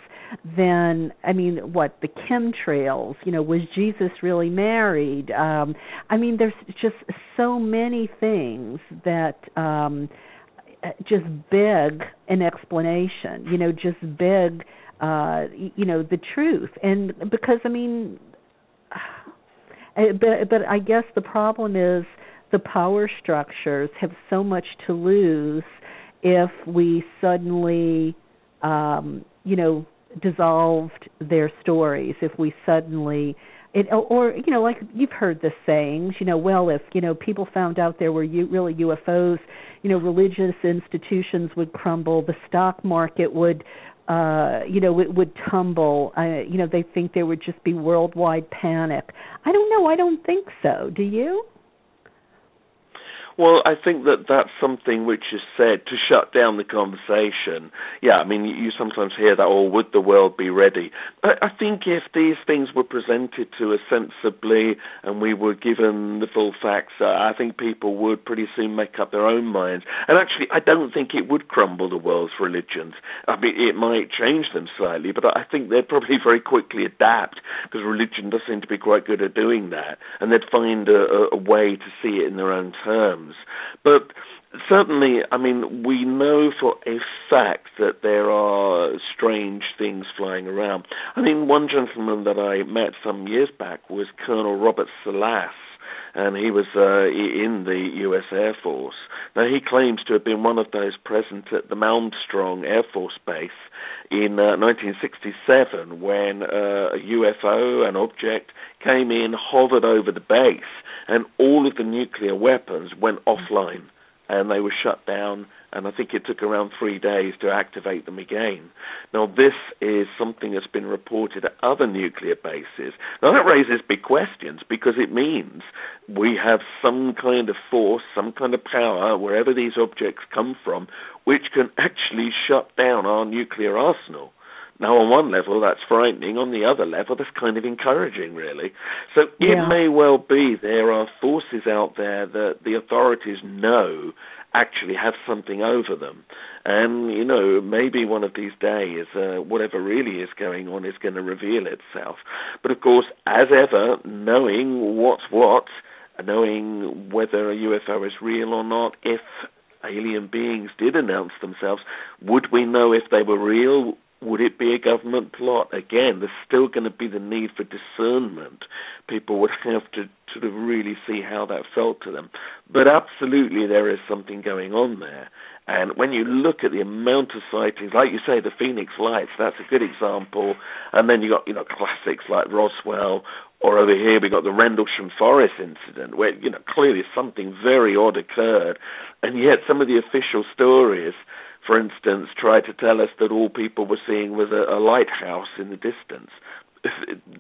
then, I mean, what, the chemtrails, was Jesus really married? There's just so many things that just beg an explanation, just beg, the truth. And because, but I guess the problem is the power structures have so much to lose if we suddenly, dissolved their stories, if we suddenly, like you've heard the sayings, if, people found out there were really UFOs, religious institutions would crumble, the stock market would, it would tumble. They think there would just be worldwide panic. I don't know. I don't think so. Do you? Well, I think that that's something which is said to shut down the conversation. Yeah, I mean, you sometimes hear that, or would the world be ready? I think if these things were presented to us sensibly and we were given the full facts, I think people would pretty soon make up their own minds. And actually, I don't think it would crumble the world's religions. I mean, it might change them slightly, but I think they'd probably very quickly adapt, because religion does seem to be quite good at doing that. And they'd find a way to see it in their own terms. But certainly, I mean, we know for a fact that there are strange things flying around. I mean, one gentleman that I met some years back was Colonel Robert Salas, and he was in the U.S. Air Force. Now, he claims to have been one of those present at the Malmstrom Air Force Base in 1967 when a UFO, an object, came in, hovered over the base, and all of the nuclear weapons went offline, and they were shut down, and I think it took around 3 days to activate them again. Now, this is something that's been reported at other nuclear bases. Now, that raises big questions, because it means we have some kind of force, some kind of power, wherever these objects come from, which can actually shut down our nuclear arsenal. Now, on one level, that's frightening. On the other level, that's kind of encouraging, really. So it may well be there are forces out there that the authorities know actually have something over them. And, you know, maybe one of these days, whatever really is going on is going to reveal itself. But, of course, as ever, knowing what's what, knowing whether a UFO is real or not, if alien beings did announce themselves, would we know if they were real? Would it be a government plot? Again, there's still going to be the need for discernment. People would have to sort of really see how that felt to them. But absolutely there is something going on there. And when you look at the amount of sightings, like you say, the Phoenix Lights, that's a good example. And then you got, you know, classics like Roswell, or over here we got the Rendlesham Forest incident, where, you know, clearly something very odd occurred. And yet some of the official stories, for instance, tried to tell us that all people were seeing was a lighthouse in the distance.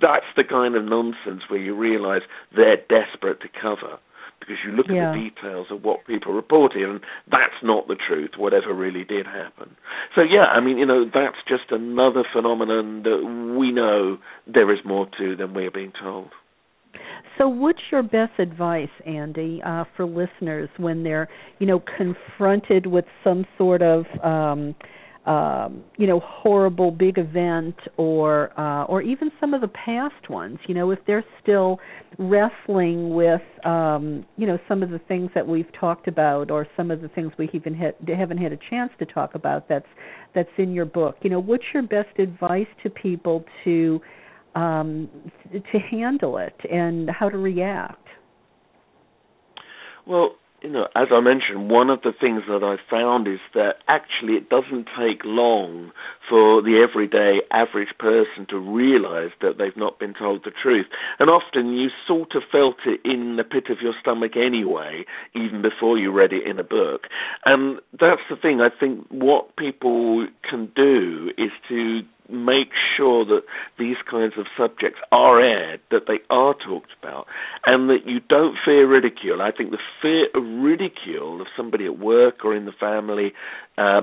That's the kind of nonsense where you realize they're desperate to cover, because you look at the details of what people reported, and that's not the truth, whatever really did happen. So, yeah, I mean, you know, that's just another phenomenon that we know there is more to than we are being told. So what's your best advice, Andy, for listeners when they're, you know, confronted with some sort of, you know, horrible big event, or even some of the past ones? You know, if they're still wrestling with, you know, some of the things that we've talked about, or some of the things we even haven't had a chance to talk about that's in your book. You know, what's your best advice to people to handle it and how to react? Well, you know, as I mentioned, one of the things that I found is that actually it doesn't take long for the everyday average person to realize that they've not been told the truth. And often you sort of felt it in the pit of your stomach anyway, even before you read it in a book. And that's the thing. I think what people can do is to make sure that these kinds of subjects are aired, that they are talked about, and that you don't fear ridicule. I think the fear of ridicule of somebody at work or in the family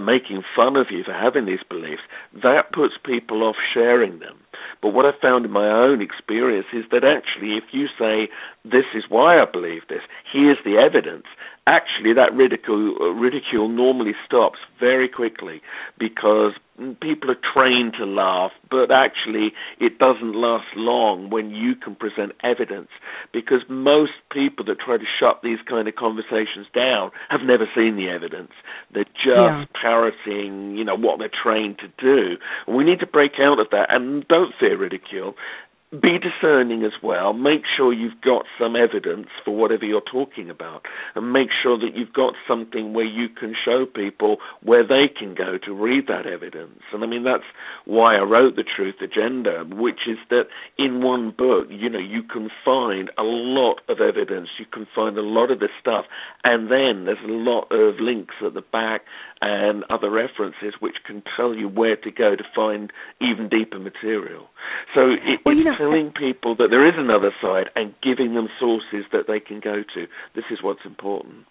making fun of you for having these beliefs, that puts people off sharing them. But what I found in my own experience is that actually if you say, this is why I believe this, here's the evidence, actually that ridicule normally stops very quickly, because people are trained to laugh, but actually it doesn't last long when you can present evidence, because most people that try to shut these kind of conversations down have never seen the evidence. They're just parroting, you know, what they're trained to do. And we need to break out of that, and don't fear ridicule. Be discerning as well. Make sure you've got some evidence for whatever you're talking about, and make sure that you've got something where you can show people where they can go to read that evidence. And I mean, that's why I wrote The Truth Agenda, which is that in one book, you know, you can find a lot of evidence, you can find a lot of this stuff, and then there's a lot of links at the back and other references which can tell you where to go to find even deeper material. So it's telling people that there is another side and giving them sources that they can go to. This is what's important.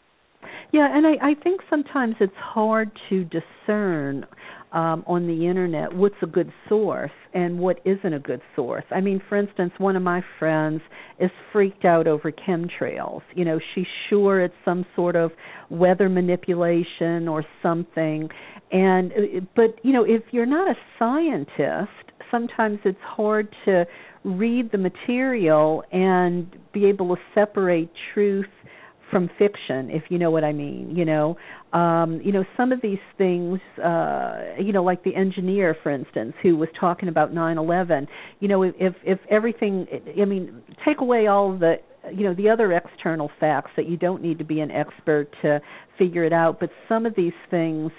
Yeah, and I think sometimes it's hard to discern on the internet what's a good source and what isn't a good source. I mean, for instance, one of my friends is freaked out over chemtrails. You know, she's sure it's some sort of weather manipulation or something. But, you know, if you're not a scientist, sometimes it's hard to read the material and be able to separate truth from fiction, if you know what I mean. You know, some of these things, you know, like the engineer, for instance, who was talking about 9/11, you know, if everything, I mean, take away all the, you know, the other external facts that you don't need to be an expert to figure it out, but some of these things,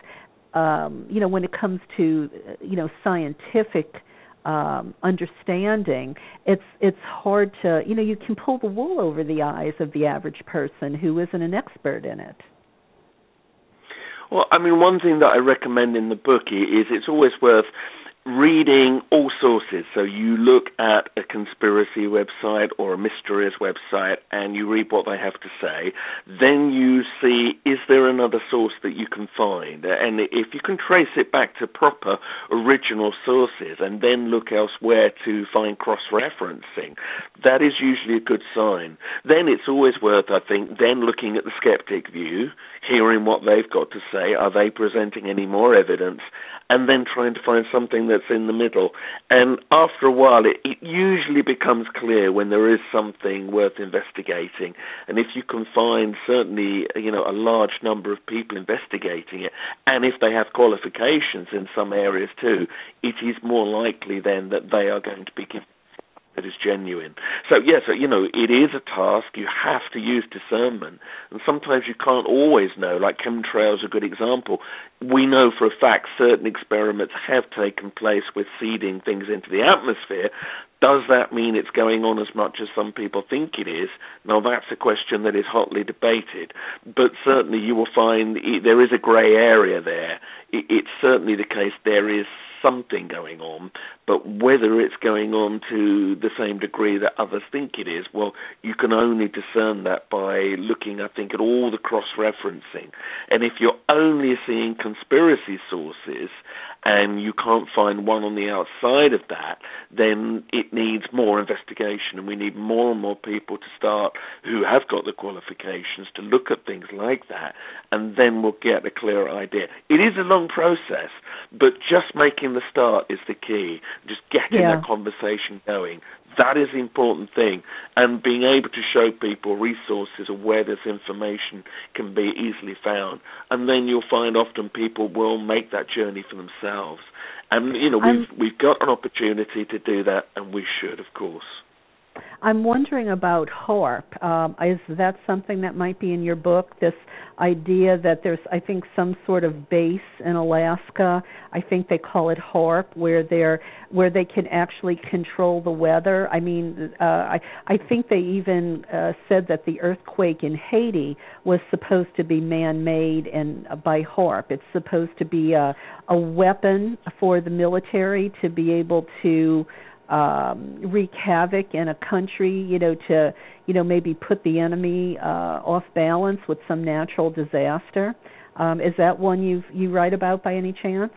you know, when it comes to, you know, scientific understanding, it's hard to, you know, you can pull the wool over the eyes of the average person who isn't an expert in it. Well, I mean, one thing that I recommend in the book is it's always worth reading all sources. So you look at a conspiracy website or a mysterious website and you read what they have to say. Then you see, is there another source that you can find? And if you can trace it back to proper original sources and then look elsewhere to find cross-referencing, that is usually a good sign. Then it's always worth, I think, then looking at the skeptic view, hearing what they've got to say. Are they presenting any more evidence? And then trying to find something that's in the middle. And after a while, it usually becomes clear when there is something worth investigating. And if you can find certainly, you know, a large number of people investigating it, and if they have qualifications in some areas too, it is more likely then that they are going to be given that is genuine. So, yes, yeah, so, you know, it is a task. You have to use discernment. And sometimes you can't always know, like chemtrails are a good example. We know for a fact certain experiments have taken place with seeding things into the atmosphere. Does that mean it's going on as much as some people think it is? Now, that's a question that is hotly debated. But certainly you will find there is a grey area there. It's certainly the case there is something going on, but whether it's going on to the same degree that others think it is, well, you can only discern that by looking, I think, at all the cross-referencing. And if you're only seeing conspiracy sources and you can't find one on the outside of that, then it needs more investigation, and we need more and more people to start who have got the qualifications to look at things like that, and then we'll get a clearer idea. It is a long process, but just making the start is the key. Just getting that conversation going. That is the important thing. And being able to show people resources of where this information can be easily found. And then you'll find often people will make that journey for themselves. And, you know, we've got an opportunity to do that, and we should, of course. I'm wondering about HAARP. Is that something that might be in your book, this idea that there's, I think, some sort of base in Alaska, I think they call it HAARP, where they can actually control the weather? I mean, I think they even said that the earthquake in Haiti was supposed to be man-made and by HAARP. It's supposed to be a weapon for the military to be able to wreak havoc in a country, you know, to, you know, maybe put the enemy off balance with some natural disaster. Is that one you write about by any chance?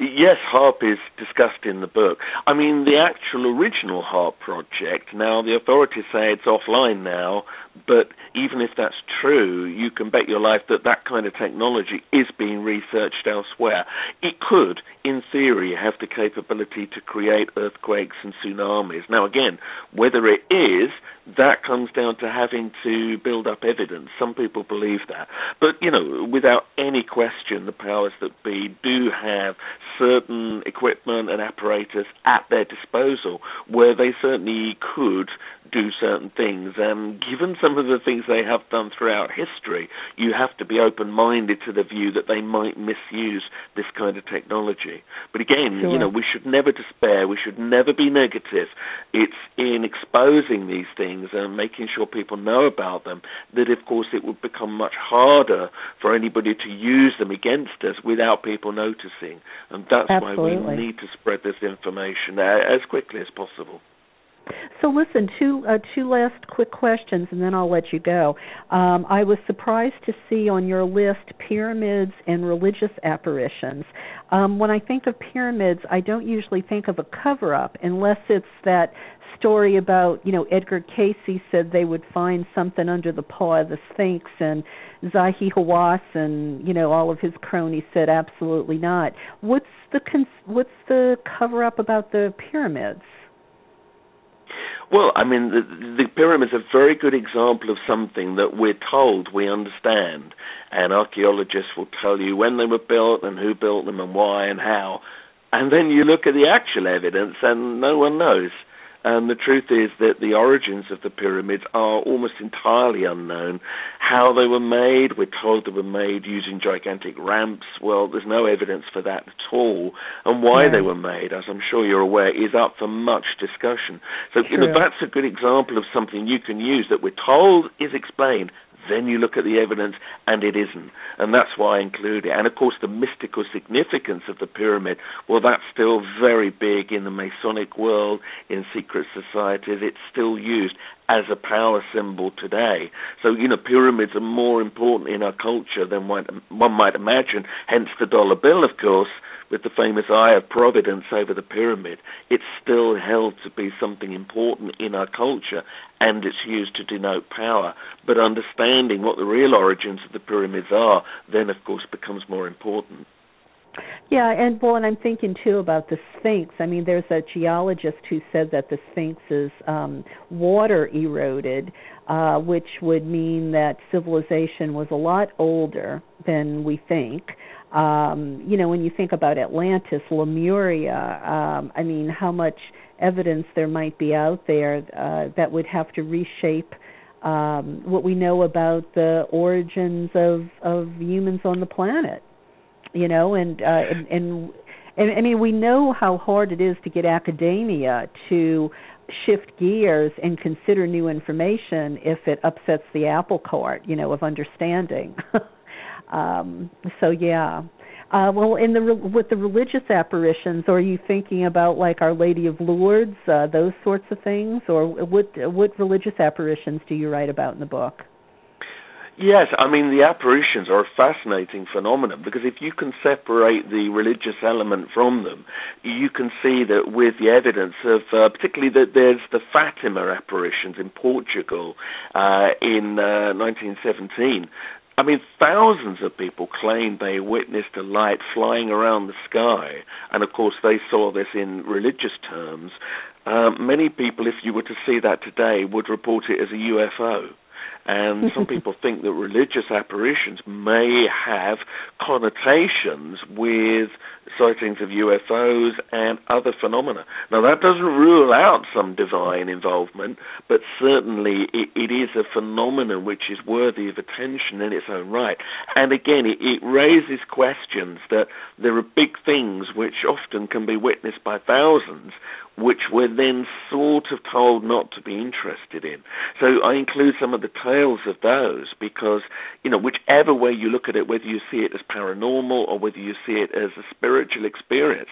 Yes, HAARP is discussed in the book. I mean, the actual original HAARP project, now the authorities say it's offline now, but even if that's true, you can bet your life that that kind of technology is being researched elsewhere. It could, in theory, have the capability to create earthquakes and tsunamis. Now, again, whether it is, that comes down to having to build up evidence. Some people believe that. But, you know, without any question, the powers that be do have certain equipment and apparatus at their disposal where they certainly could do certain things. And given some of the things they have done throughout history, you have to be open-minded to the view that they might misuse this kind of technology. But again, you know, we should never despair. We should never be negative. It's in exposing these things and making sure people know about them that, of course, it would become much harder for anybody to use them against us without people noticing. And that's why we need to spread this information as quickly as possible. So listen, two last quick questions, and then I'll let you go. I was surprised to see on your list pyramids and religious apparitions. When I think of pyramids, I don't usually think of a cover-up unless it's that story about, you know, Edgar Cayce said they would find something under the paw of the Sphinx, and Zahi Hawass and, you know, all of his cronies said absolutely not. What's the cover-up about the pyramids? Well, I mean, the pyramids are a very good example of something that we're told we understand, and archaeologists will tell you when they were built and who built them and why and how, and then you look at the actual evidence and no one knows. The truth is that the origins of the pyramids are almost entirely unknown. How they were made, we're told they were made using gigantic ramps. Well, there's no evidence for that at all. And why they were made, as I'm sure you're aware, is up for much discussion. So you know, that's a good example of something you can use that we're told is explained. Then you look at the evidence, and it isn't. And that's why I include it. And, of course, the mystical significance of the pyramid, well, that's still very big in the Masonic world, in secret societies. It's still used as a power symbol today. So, you know, pyramids are more important in our culture than one might imagine, hence the dollar bill, of course, with the famous Eye of Providence over the pyramid. It's still held to be something important in our culture, and it's used to denote power. But understanding what the real origins of the pyramids are then, of course, becomes more important. Yeah, and well, and I'm thinking too about the Sphinx. I mean, there's a geologist who said that the Sphinx is water eroded, which would mean that civilization was a lot older than we think. You know, when you think about Atlantis, Lemuria, I mean, how much evidence there might be out there that would have to reshape what we know about the origins of humans on the planet. You know, and I mean, we know how hard it is to get academia to shift gears and consider new information if it upsets the apple cart, you know, of understanding. So, yeah. Well, with the religious apparitions, are you thinking about, like, Our Lady of Lourdes, those sorts of things? Or what religious apparitions do you write about in the book? Yes, I mean, the apparitions are a fascinating phenomenon because if you can separate the religious element from them, you can see that with the evidence of, particularly that there's the Fatima apparitions in Portugal in 1917. I mean, thousands of people claimed they witnessed a light flying around the sky, and of course they saw this in religious terms. Many people, if you were to see that today, would report it as a UFO. And some people think that religious apparitions may have connotations with sightings of UFOs and other phenomena. Now, that doesn't rule out some divine involvement, but certainly it is a phenomenon which is worthy of attention in its own right. And again, it raises questions that there are big things which often can be witnessed by thousands, which we're then sort of told not to be interested in. So I include some of the tales of those because, you know, whichever way you look at it, whether you see it as paranormal or whether you see it as a spiritual experience,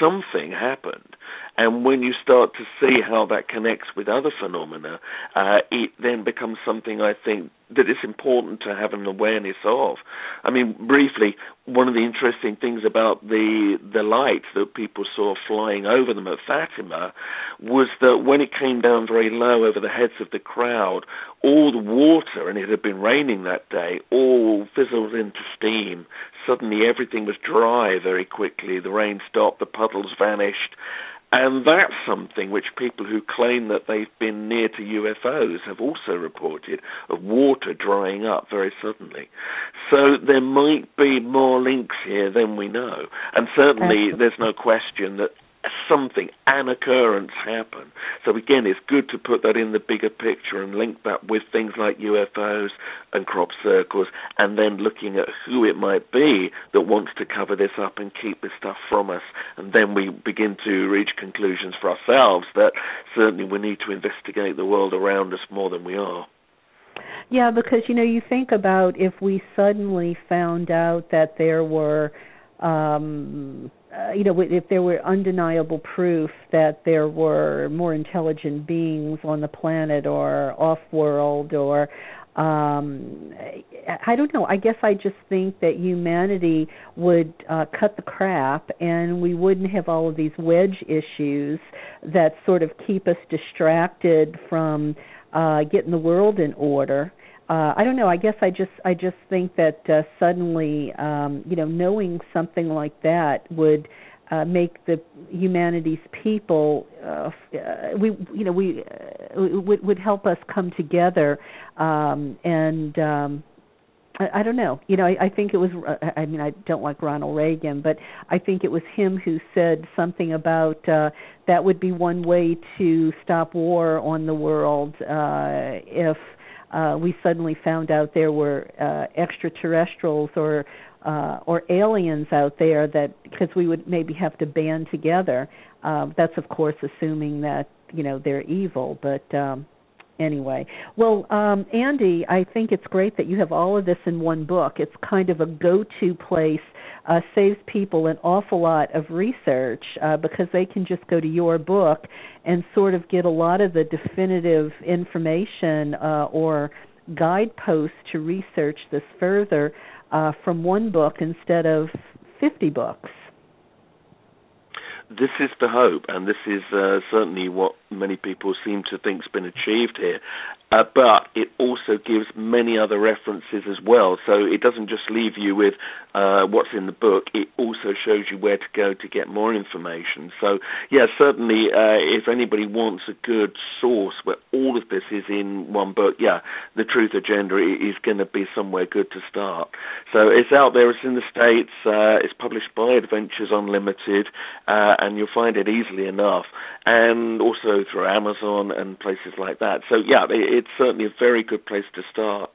something happened. And when you start to see how that connects with other phenomena, it then becomes something, I think, that it's important to have an awareness of. I mean, briefly, one of the interesting things about the light that people saw flying over them at Fatima was that when it came down very low over the heads of the crowd, all the water, and it had been raining that day, all fizzled into steam. Suddenly everything was dry very quickly. The rain stopped, the puddles vanished. And that's something which people who claim that they've been near to UFOs have also reported, of water drying up very suddenly. So there might be more links here than we know. And certainly there's no question that an occurrence happened. So again, it's good to put that in the bigger picture and link that with things like UFOs and crop circles, and then looking at who it might be that wants to cover this up and keep this stuff from us. And then we begin to reach conclusions for ourselves that certainly we need to investigate the world around us more than we are. Yeah, because, you know, you think about if we suddenly found out that there were if there were undeniable proof that there were more intelligent beings on the planet or off-world or I don't know. I guess I just think that humanity would cut the crap and we wouldn't have all of these wedge issues that sort of keep us distracted from getting the world in order. I don't know. I guess I just think that suddenly, knowing something like that would make the humanity's people. Would help us come together, I don't know. I think it was. I mean, I don't like Ronald Reagan, but I think it was him who said something about that would be one way to stop war on the world if. We suddenly found out there were extraterrestrials or aliens out there that because we would maybe have to band together. That's of course assuming that they're evil. But anyway, well, Andy, I think it's great that you have all of this in one book. It's kind of a go-to place. Saves people an awful lot of research because they can just go to your book and sort of get a lot of the definitive information or guideposts to research this further from one book instead of 50 books. This is the hope, and this is certainly what many people seem to think has been achieved here. But it also gives many other references as well. So it doesn't just leave you with what's in the book. It also shows you where to go to get more information. So, yeah, certainly if anybody wants a good source where all of this is in one book, yeah, The Truth Agenda is going to be somewhere good to start. So it's out there. It's in the States. It's published by Adventures Unlimited, and you'll find it easily enough. And also through Amazon and places like that. So, yeah, it's certainly a very good place to start.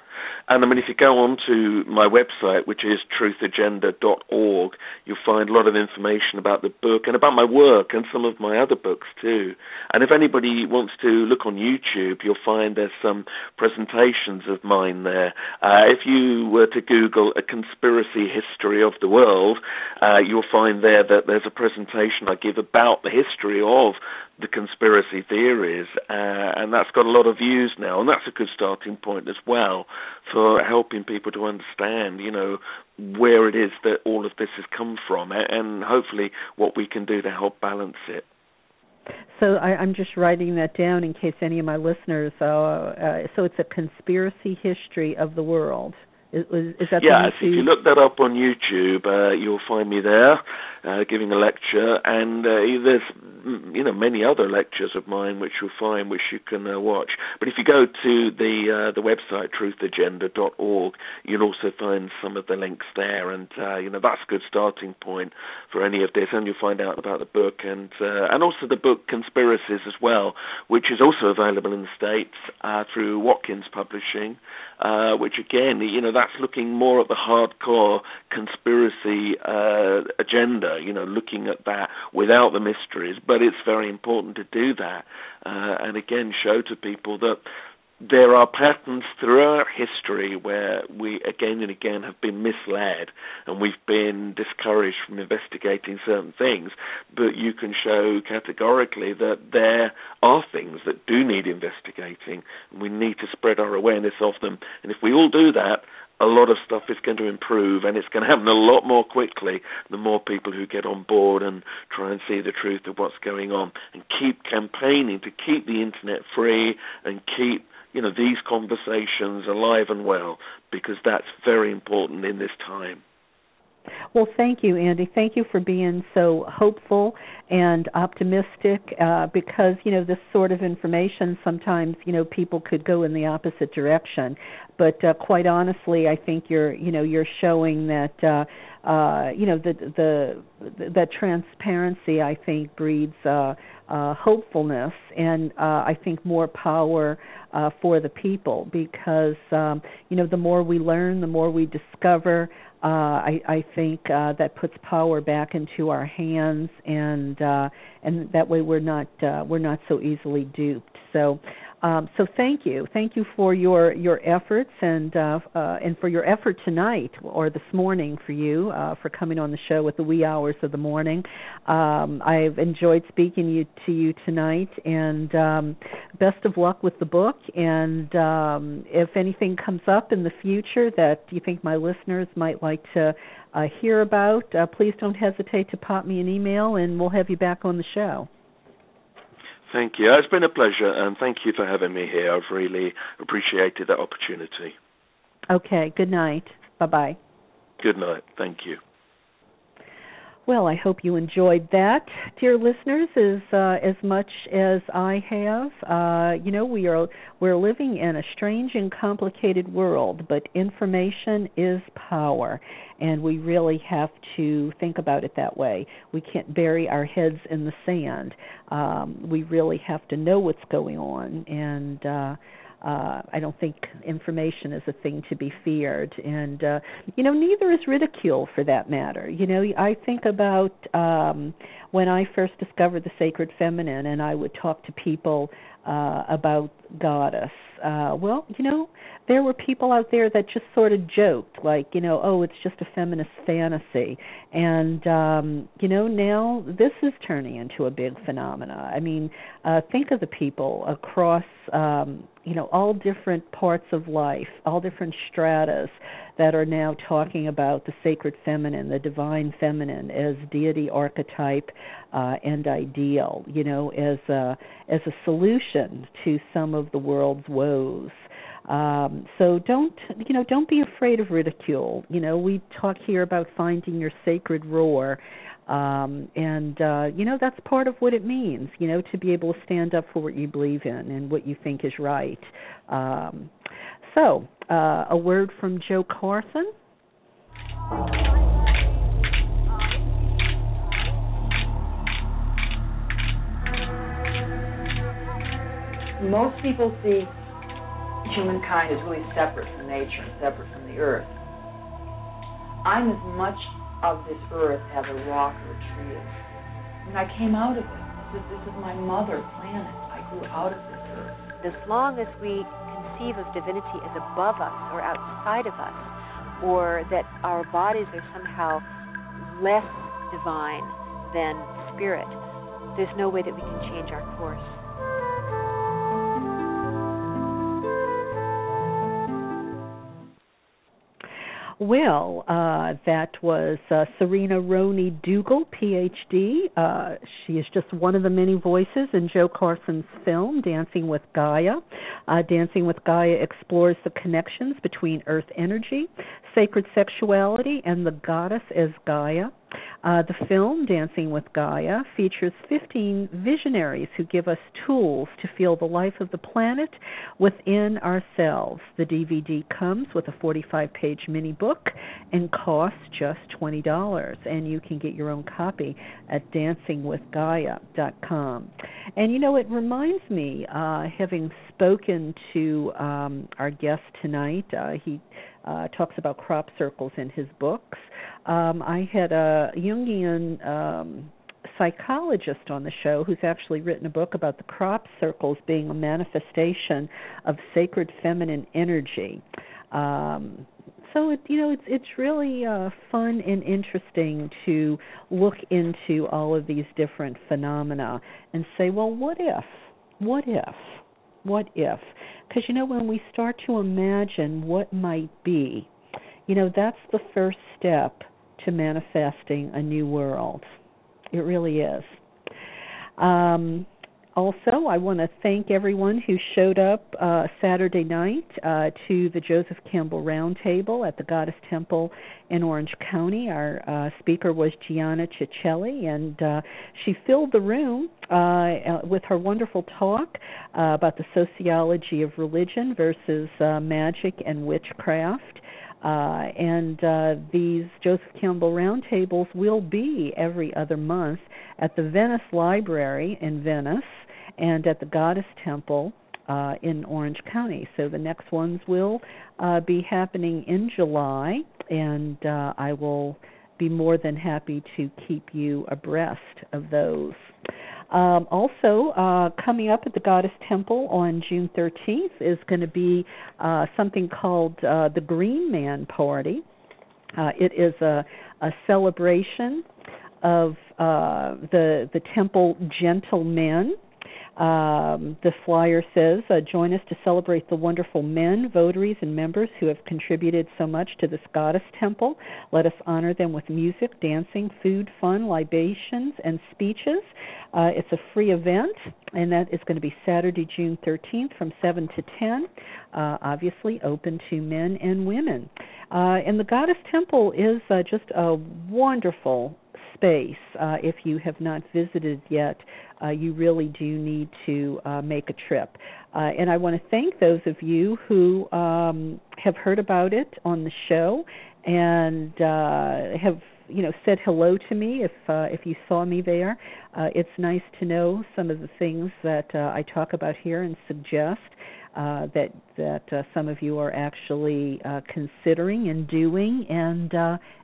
And, I mean, if you go on to my website, which is truthagenda.org, you'll find a lot of information about the book and about my work and some of my other books too. And if anybody wants to look on YouTube, you'll find there's some presentations of mine there. If you were to Google a conspiracy history of the world, you'll find there that there's a presentation I give about the history of the conspiracy theories, and that's got a lot of views now, and that's a good starting point as well for helping people to understand, where it is that all of this has come from, and hopefully what we can do to help balance it. So I'm just writing that down in case any of my listeners, so it's a conspiracy history of the world. Is that yes, if you look that up on YouTube, you'll find me there giving a lecture, and there's many other lectures of mine which you can watch. But if you go to the website truthagenda.org, you'll also find some of the links there, and that's a good starting point for any of this. And you'll find out about the book and also the book Conspiracies as well, which is also available in the States through Watkins Publishing, which again, that's looking more at the hardcore conspiracy agenda, looking at that without the mysteries. But it's very important to do that and, again, show to people that there are patterns throughout history where we again and again have been misled and we've been discouraged from investigating certain things. But you can show categorically that there are things that do need investigating, and we need to spread our awareness of them. And if we all do that, a lot of stuff is going to improve, and it's going to happen a lot more quickly the more people who get on board and try and see the truth of what's going on and keep campaigning to keep the internet free and keep these conversations alive and well, because that's very important in this time. Well, thank you, Andy. Thank you for being so hopeful and optimistic because, this sort of information sometimes, people could go in the opposite direction. But quite honestly, I think you're showing that, that transparency, I think, breeds hopefulness and I think more power for the people because, the more we learn, the more we discover. I think that puts power back into our hands, and that way we're not so easily duped. So So thank you for your efforts and for your effort tonight or this morning for you for coming on the show at the wee hours of the morning. I've enjoyed speaking to you tonight, and best of luck with the book. And if anything comes up in the future that you think my listeners might like to hear about, please don't hesitate to pop me an email, and we'll have you back on the show. Thank you. It's been a pleasure, and thank you for having me here. I've really appreciated that opportunity. Okay. Good night. Bye-bye. Good night. Thank you. Well, I hope you enjoyed that, dear listeners, as much as I have. You know, we're living in a strange and complicated world, but information is power, and we really have to think about it that way. We can't bury our heads in the sand. We really have to know what's going on, and I don't think information is a thing to be feared. And, you know, neither is ridicule for that matter. You know, I think about when I first discovered the sacred feminine and I would talk to people about goddess. Well, you know, there were people out there that just sort of joked, like, you know, oh, it's just a feminist fantasy. And, you know, now this is turning into a big phenomena. I mean, think of the people across, you know, all different parts of life, all different stratas that are now talking about the sacred feminine, the divine feminine as deity archetype and ideal, you know, as a solution to some of the world's woes. So don't be afraid of ridicule. You know, we talk here about finding your sacred roar. You know, that's part of what it means, you know, to be able to stand up for what you believe in and what you think is right. So a word from Joe Carson. Most people see humankind as really separate from nature and separate from the earth. I'm as much of this earth as a rock or a tree is. And I came out of it. This is my mother planet. I grew out of this earth. As long as we conceive of divinity as above us or outside of us, or that our bodies are somehow less divine than spirit, there's no way that we can change our course. Well, that was Serena Roney Dugal, Ph.D. She is just one of the many voices in Joe Carson's film, Dancing with Gaia. Dancing with Gaia explores the connections between earth energy, sacred sexuality, and the goddess as Gaia. The film, Dancing with Gaia, features 15 visionaries who give us tools to feel the life of the planet within ourselves. The DVD comes with a 45-page mini-book and costs just $20, and you can get your own copy at dancingwithgaia.com. And, you know, it reminds me, having spoken to our guest tonight, he talks about crop circles in his books. I had a Jungian psychologist on the show who's actually written a book about the crop circles being a manifestation of sacred feminine energy. So it's really fun and interesting to look into all of these different phenomena and say, well, what if? Because, you know, when we start to imagine what might be, you know, that's the first step to manifesting a new world. It really is. Also, I want to thank everyone who showed up Saturday night to the Joseph Campbell Roundtable at the Goddess Temple in Orange County. Our speaker was Gianna Cicelli, and she filled the room with her wonderful talk about the sociology of religion versus magic and witchcraft. These Joseph Campbell Roundtables will be every other month at the Venice Library in Venice and at the Goddess Temple in Orange County. So the next ones will be happening in July, and I will be more than happy to keep you abreast of those. Also, coming up at the Goddess Temple on June 13th is going to be something called the Green Man Party. It is a celebration of the temple gentlemen. The flyer says, join us to celebrate the wonderful men, votaries, and members who have contributed so much to this goddess temple. Let us honor them with music, dancing, food, fun, libations, and speeches. It's a free event, and that is going to be Saturday, June 13th from 7 to 10, obviously open to men and women. And the Goddess Temple is just a wonderful space. If you have not visited yet, you really do need to make a trip. And I want to thank those of you who have heard about it on the show and have said hello to me if you saw me there. It's nice to know some of the things that I talk about here and suggest that some of you are actually considering and doing,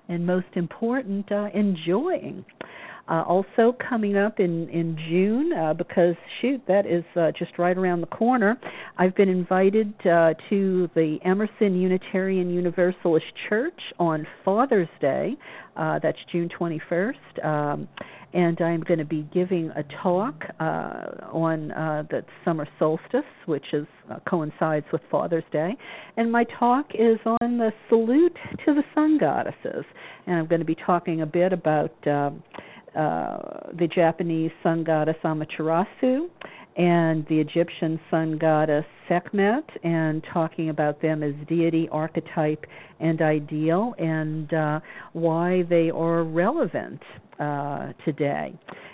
and most important, enjoying. Also coming up in June, because, that is just right around the corner, I've been invited to the Emerson Unitarian Universalist Church on Father's Day. That's June 21st. And I'm going to be giving a talk on the summer solstice, which is coincides with Father's Day. And my talk is on the salute to the sun goddesses. And I'm going to be talking a bit about the Japanese sun goddess Amaterasu and the Egyptian sun goddess Sekhmet, and talking about them as deity, archetype, and ideal, and why they are relevant today.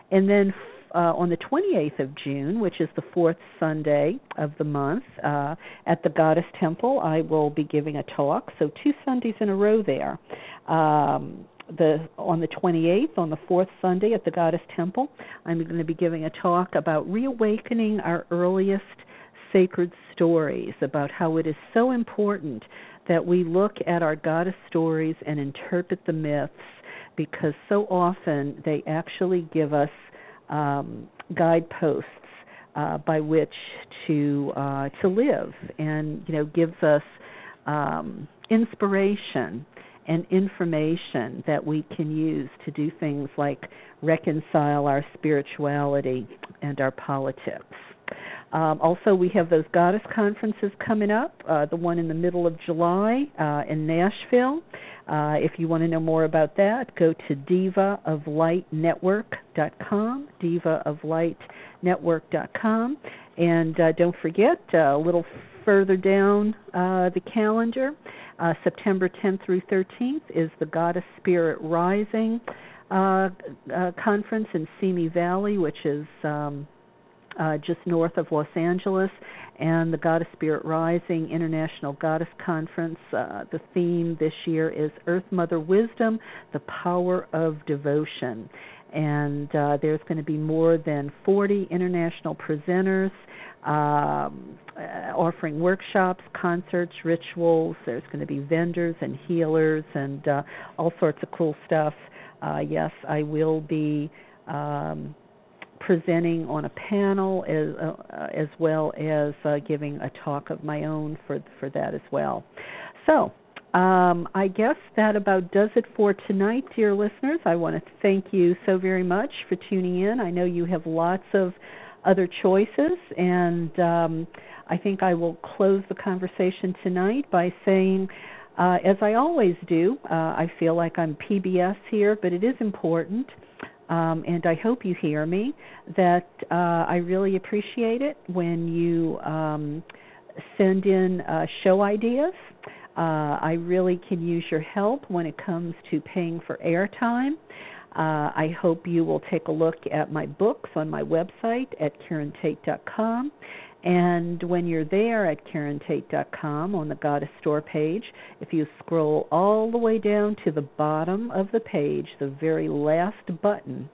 And then on the 28th of June, which is the fourth Sunday of the month, at the Goddess Temple, I will be giving a talk, so 2 Sundays in a row there. On the 28th, on the fourth Sunday at the Goddess Temple, I'm going to be giving a talk about reawakening our earliest sacred stories, about how it is so important that we look at our goddess stories and interpret the myths, because so often they actually give us guideposts by which to live, and gives us inspiration and information that we can use to do things like reconcile our spirituality and our politics. Also, we have those goddess conferences coming up, the one in the middle of July in Nashville. If you want to know more about that, go to divaoflightnetwork.com, divaoflightnetwork.com. And don't forget, a little further down the calendar, September 10th through 13th is the Goddess Spirit Rising conference in Simi Valley, which is just north of Los Angeles, and the Goddess Spirit Rising International Goddess Conference. The theme this year is Earth Mother Wisdom, the Power of Devotion. And there's going to be more than 40 international presenters offering workshops, concerts, rituals. There's going to be vendors and healers and all sorts of cool stuff. Yes, I will be presenting on a panel as well as giving a talk of my own for that as well. So I guess that about does it for tonight, dear listeners. I want to thank you so very much for tuning in. I know you have lots of other choices, and I think I will close the conversation tonight by saying, as I always do, I feel like I'm PBS here, but it is important, and I hope you hear me, that I really appreciate it when you send in show ideas. I really can use your help when it comes to paying for airtime. I hope you will take a look at my books on my website at KarenTate.com. And when you're there at KarenTate.com on the Goddess Store page, if you scroll all the way down to the bottom of the page, the very last button,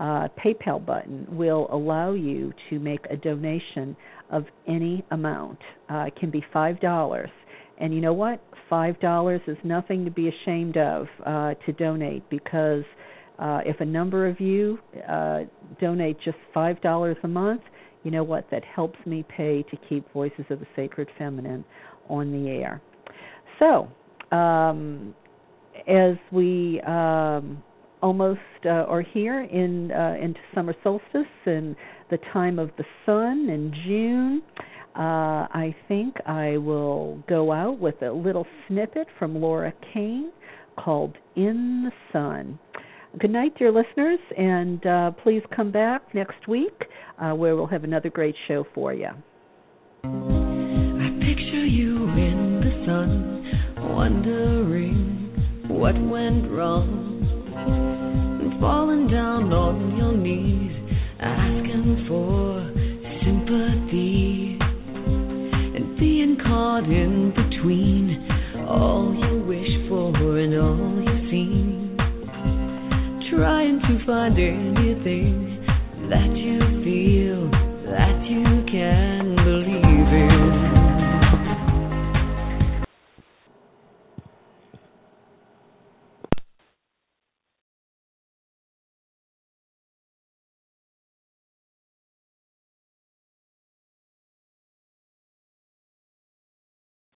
PayPal button, will allow you to make a donation of any amount. It can be $5. And you know what? $5 is nothing to be ashamed of to donate, because If a number of you donate just $5 a month, you know what? That helps me pay to keep Voices of the Sacred Feminine on the air. So, as we almost are here into summer solstice and the time of the sun in June, I think I will go out with a little snippet from Laura Kane called In the Sun. Good night, dear listeners, and please come back next week where we'll have another great show for you. I picture you in the sun, wondering what went wrong, and falling down on your knees, asking for sympathy, and being caught in between all you wish for and all you've seen. Trying to find anything that you feel